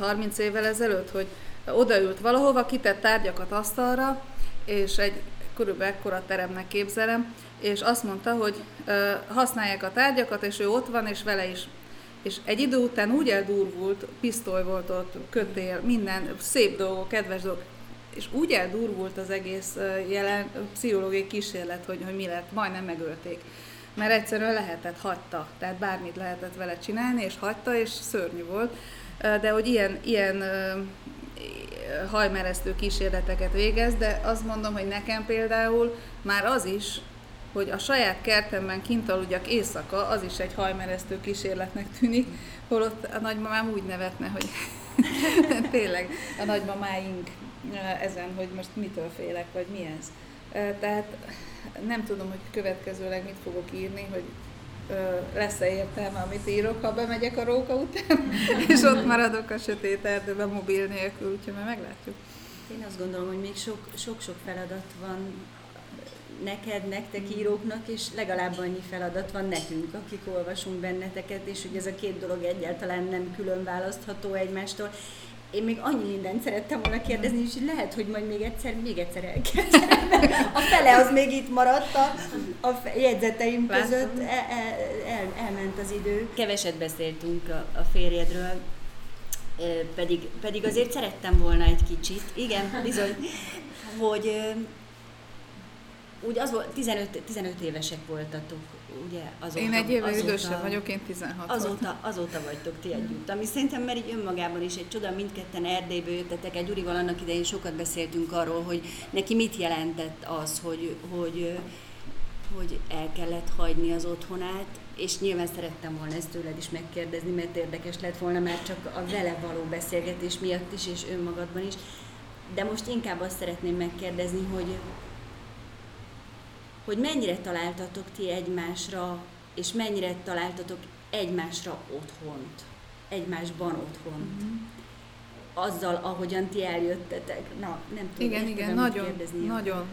20-25-30 évvel ezelőtt, hogy odaült valahova, kitett tárgyakat asztalra, és egy körülbelül ekkora teremnek képzelem, és azt mondta, hogy használják a tárgyakat, és ő ott van, és vele is. És egy idő után úgy eldurvult, pisztoly volt ott, kötél, minden, szép dolgok, kedves dolgok, és úgy eldurvult az egész jelen pszichológiai kísérlet, hogy mi lett, majdnem megölték. Mert egyszerűen lehetett, hagyta, tehát bármit lehetett vele csinálni, és hagyta, és szörnyű volt. De hogy ilyen hajmeresztő kísérleteket végez, de azt mondom, hogy nekem például már az is, hogy a saját kertemben kint aludjak éjszaka, az is egy hajmeresztő kísérletnek tűnik, holott a nagymamám úgy nevetne, hogy tényleg a nagymamáink ezen, hogy most mitől félek, vagy mi ez. Tehát nem tudom, hogy következőleg mit fogok írni, hogy lesz-e értelme, amit írok, ha bemegyek a róka után, és ott maradok a sötét erdőben mobil nélkül, úgyhogy már meglátjuk. Én azt gondolom, hogy még sok-sok feladat van neked, nektek íróknak, és legalább annyi feladat van nekünk, akik olvasunk benneteket, és hogy ez a két dolog egyáltalán nem külön választható egymástól. Én még annyi mindent szerettem volna kérdezni, és lehet, hogy majd még egyszer elkezdem, mert a fele az még itt maradt a jegyzeteim között, elment az idő. Keveset beszéltünk a férjedről, pedig azért szerettem volna egy kicsit, igen, bizony, hogy úgy az volt, 15 évesek voltatok, ugye? Azóta, én egy évvel idősebb vagyok, én 16 azóta vagytok ti együtt, ami szerintem már így önmagában is egy csoda, mindketten Erdélyből jöttetek el Gyurival, annak idején sokat beszéltünk arról, hogy neki mit jelentett az, hogy el kellett hagyni az otthonát, és nyilván szerettem volna ezt tőled is megkérdezni, mert érdekes lett volna már csak a vele való beszélgetés miatt is, és önmagadban is, de most inkább azt szeretném megkérdezni, hogy mennyire találtatok ti egymásra, és mennyire találtatok egymásra otthont, egymásban otthont. Mm-hmm. Azzal, ahogyan ti eljöttetek. Na, nem tudom, igen, nagyon, kérdezni. Nagyon.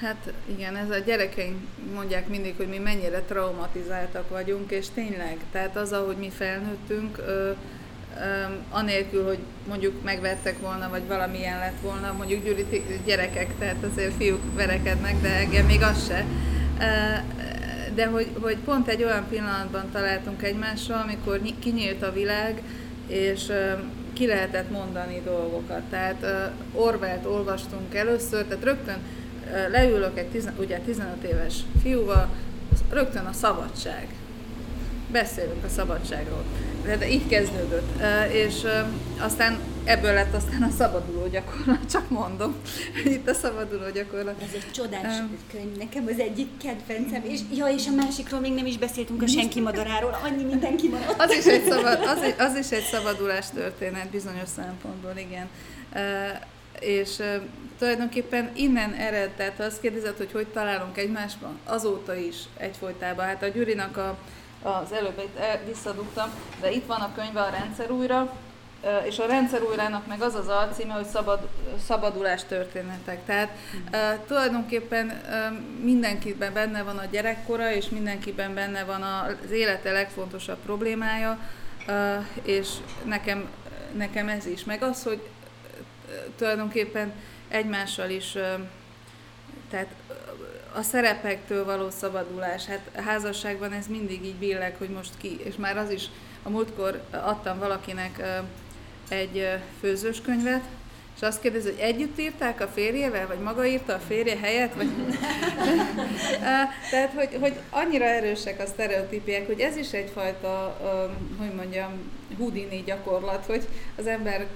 Hát igen, ez a gyerekeink mondják mindig, hogy mi mennyire traumatizáltak vagyunk, és tényleg, tehát az, ahogy mi felnőttünk, anélkül, hogy mondjuk megvertek volna, vagy valamilyen lett volna, mondjuk Gyuri gyerekek, tehát azért fiúk verekednek, de engem még az se. De hogy pont egy olyan pillanatban találtunk egymásra, amikor kinyílt a világ, és ki lehetett mondani dolgokat. Tehát Orwellt olvastunk először, tehát rögtön leülök egy ugye 15 éves fiúval, rögtön a szabadság. Beszélünk a szabadságról. de így kezdődött. És aztán ebből lett aztán a szabaduló gyakorlat, csak mondom. Itt a szabaduló gyakorlat. Ez egy csodás könyv, nekem az egyik kedvencem. És a másikról még nem is beszéltünk, a senki madaráról, annyi minden kimaradt. Az is egy szabadulás történet bizonyos szempontból, igen. És tulajdonképpen innen ered, tehát azt kérdezett, hogy találunk egymásban, azóta is egyfolytában. Hát a Gyurinak az előbb visszadugtam, de itt van a könyve a Rendszer újra, és a Rendszer újrának meg az az alcíme, hogy szabadulás történetek. Tehát tulajdonképpen mindenkiben benne van a gyerekkora, és mindenkiben benne van az élete legfontosabb problémája, és nekem ez is. Meg az, hogy tulajdonképpen egymással is, tehát a szerepektől való szabadulás, hát házasságban ez mindig így billeg, hogy most ki, és már az is, a múltkor adtam valakinek egy főzős könyvet, és azt kérdezi, hogy együtt írták a férjével, vagy maga írta a férje helyett, vagy... Tehát, hogy annyira erősek a sztereotípiák, hogy ez is egyfajta, Houdini gyakorlat, hogy az ember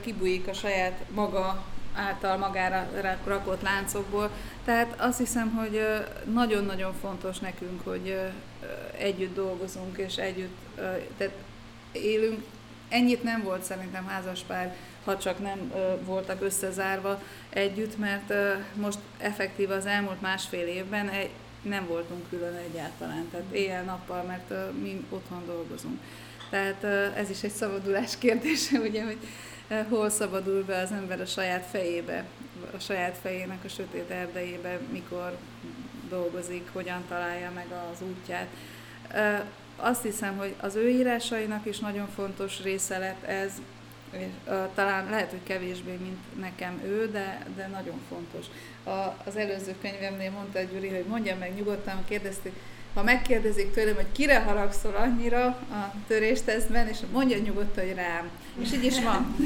kibújik a saját maga által magára rakott láncokból. Tehát azt hiszem, hogy nagyon-nagyon fontos nekünk, hogy együtt dolgozunk és együtt tehát élünk. Ennyit nem volt szerintem házaspár, ha csak nem voltak összezárva együtt, mert most effektív az elmúlt másfél évben nem voltunk külön egyáltalán, tehát éjjel-nappal, mert mi otthon dolgozunk. Tehát ez is egy szabadulás kérdése, ugye, hogy hol szabadul be az ember a saját fejébe, a saját fejének a sötét erdejébe, mikor dolgozik, hogyan találja meg az útját. Azt hiszem, hogy az ő írásainak is nagyon fontos része lett ez, talán lehet, hogy kevésbé, mint nekem ő, de nagyon fontos. Az előző könyvemnél mondta a Gyuri, hogy mondjam meg nyugodtan, kérdezték, ha megkérdezik tőlem, hogy kire haragszol annyira a töréstesztben, és mondja nyugodtan, hogy rám. És így is van.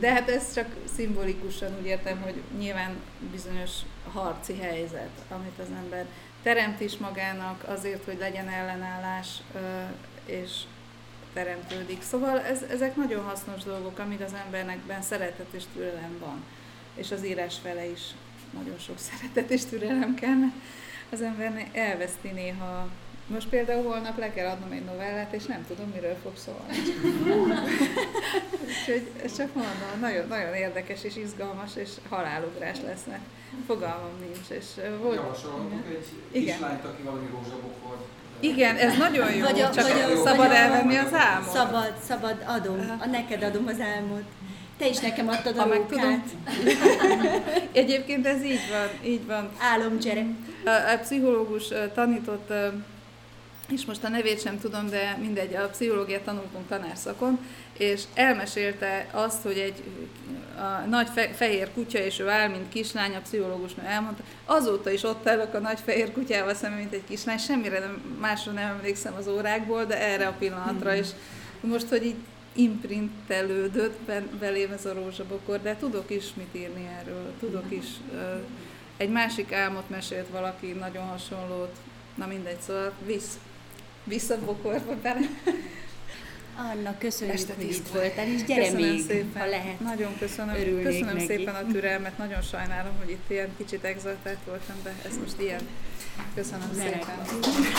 De hát ez csak szimbolikusan, úgy értem, hogy nyilván bizonyos harci helyzet, amit az ember teremt is magának azért, hogy legyen ellenállás, és teremtődik. Szóval ezek nagyon hasznos dolgok, amíg az embernekben szeretet és türelem van. És az írás fele is nagyon sok szeretet és türelem kell, az ember elveszti néha. Most például holnap le kell adnom egy novellát, és nem tudom, miről fog szólni. Úgyhogy csak mondom, nagyon, nagyon érdekes és izgalmas, és halálugrás lesznek. Fogalmam nincs. Javasolhatunk egy kislányt, aki valami rózsabokhord. Igen, ez nagyon jó, vagy szabad elvenni az álmot. Szabad, adom. Neked adom az álmot. Te is nekem adtad a munkát. Egyébként ez így van, így van. Álomcsere. A pszichológus tanított, és most a nevét sem tudom, de mindegy, a pszichológiát tanultunk tanárszakon, és elmesélte azt, hogy egy nagy fehér kutya, és ő áll, mint kislány, a pszichológusnő elmondta, azóta is ott állok a nagy fehér kutyával szemben, mint egy kislány, semmire másra nem emlékszem az órákból, de erre a pillanatra, és most, hogy így imprintelődött belém ez a rózsabokor, de tudok is mit írni erről, tudok is. Egy másik álmot mesélt valaki, nagyon hasonlót, na mindegy, szóval visz a bokorba bele. Anna, köszönjük, hogy itt voltál, és gyere még, szépen, ha lehet. Nagyon köszönöm. Köszönöm szépen a türelmet, nagyon sajnálom, hogy itt ilyen kicsit exaltált voltam, de ez most ilyen. Köszönöm szépen.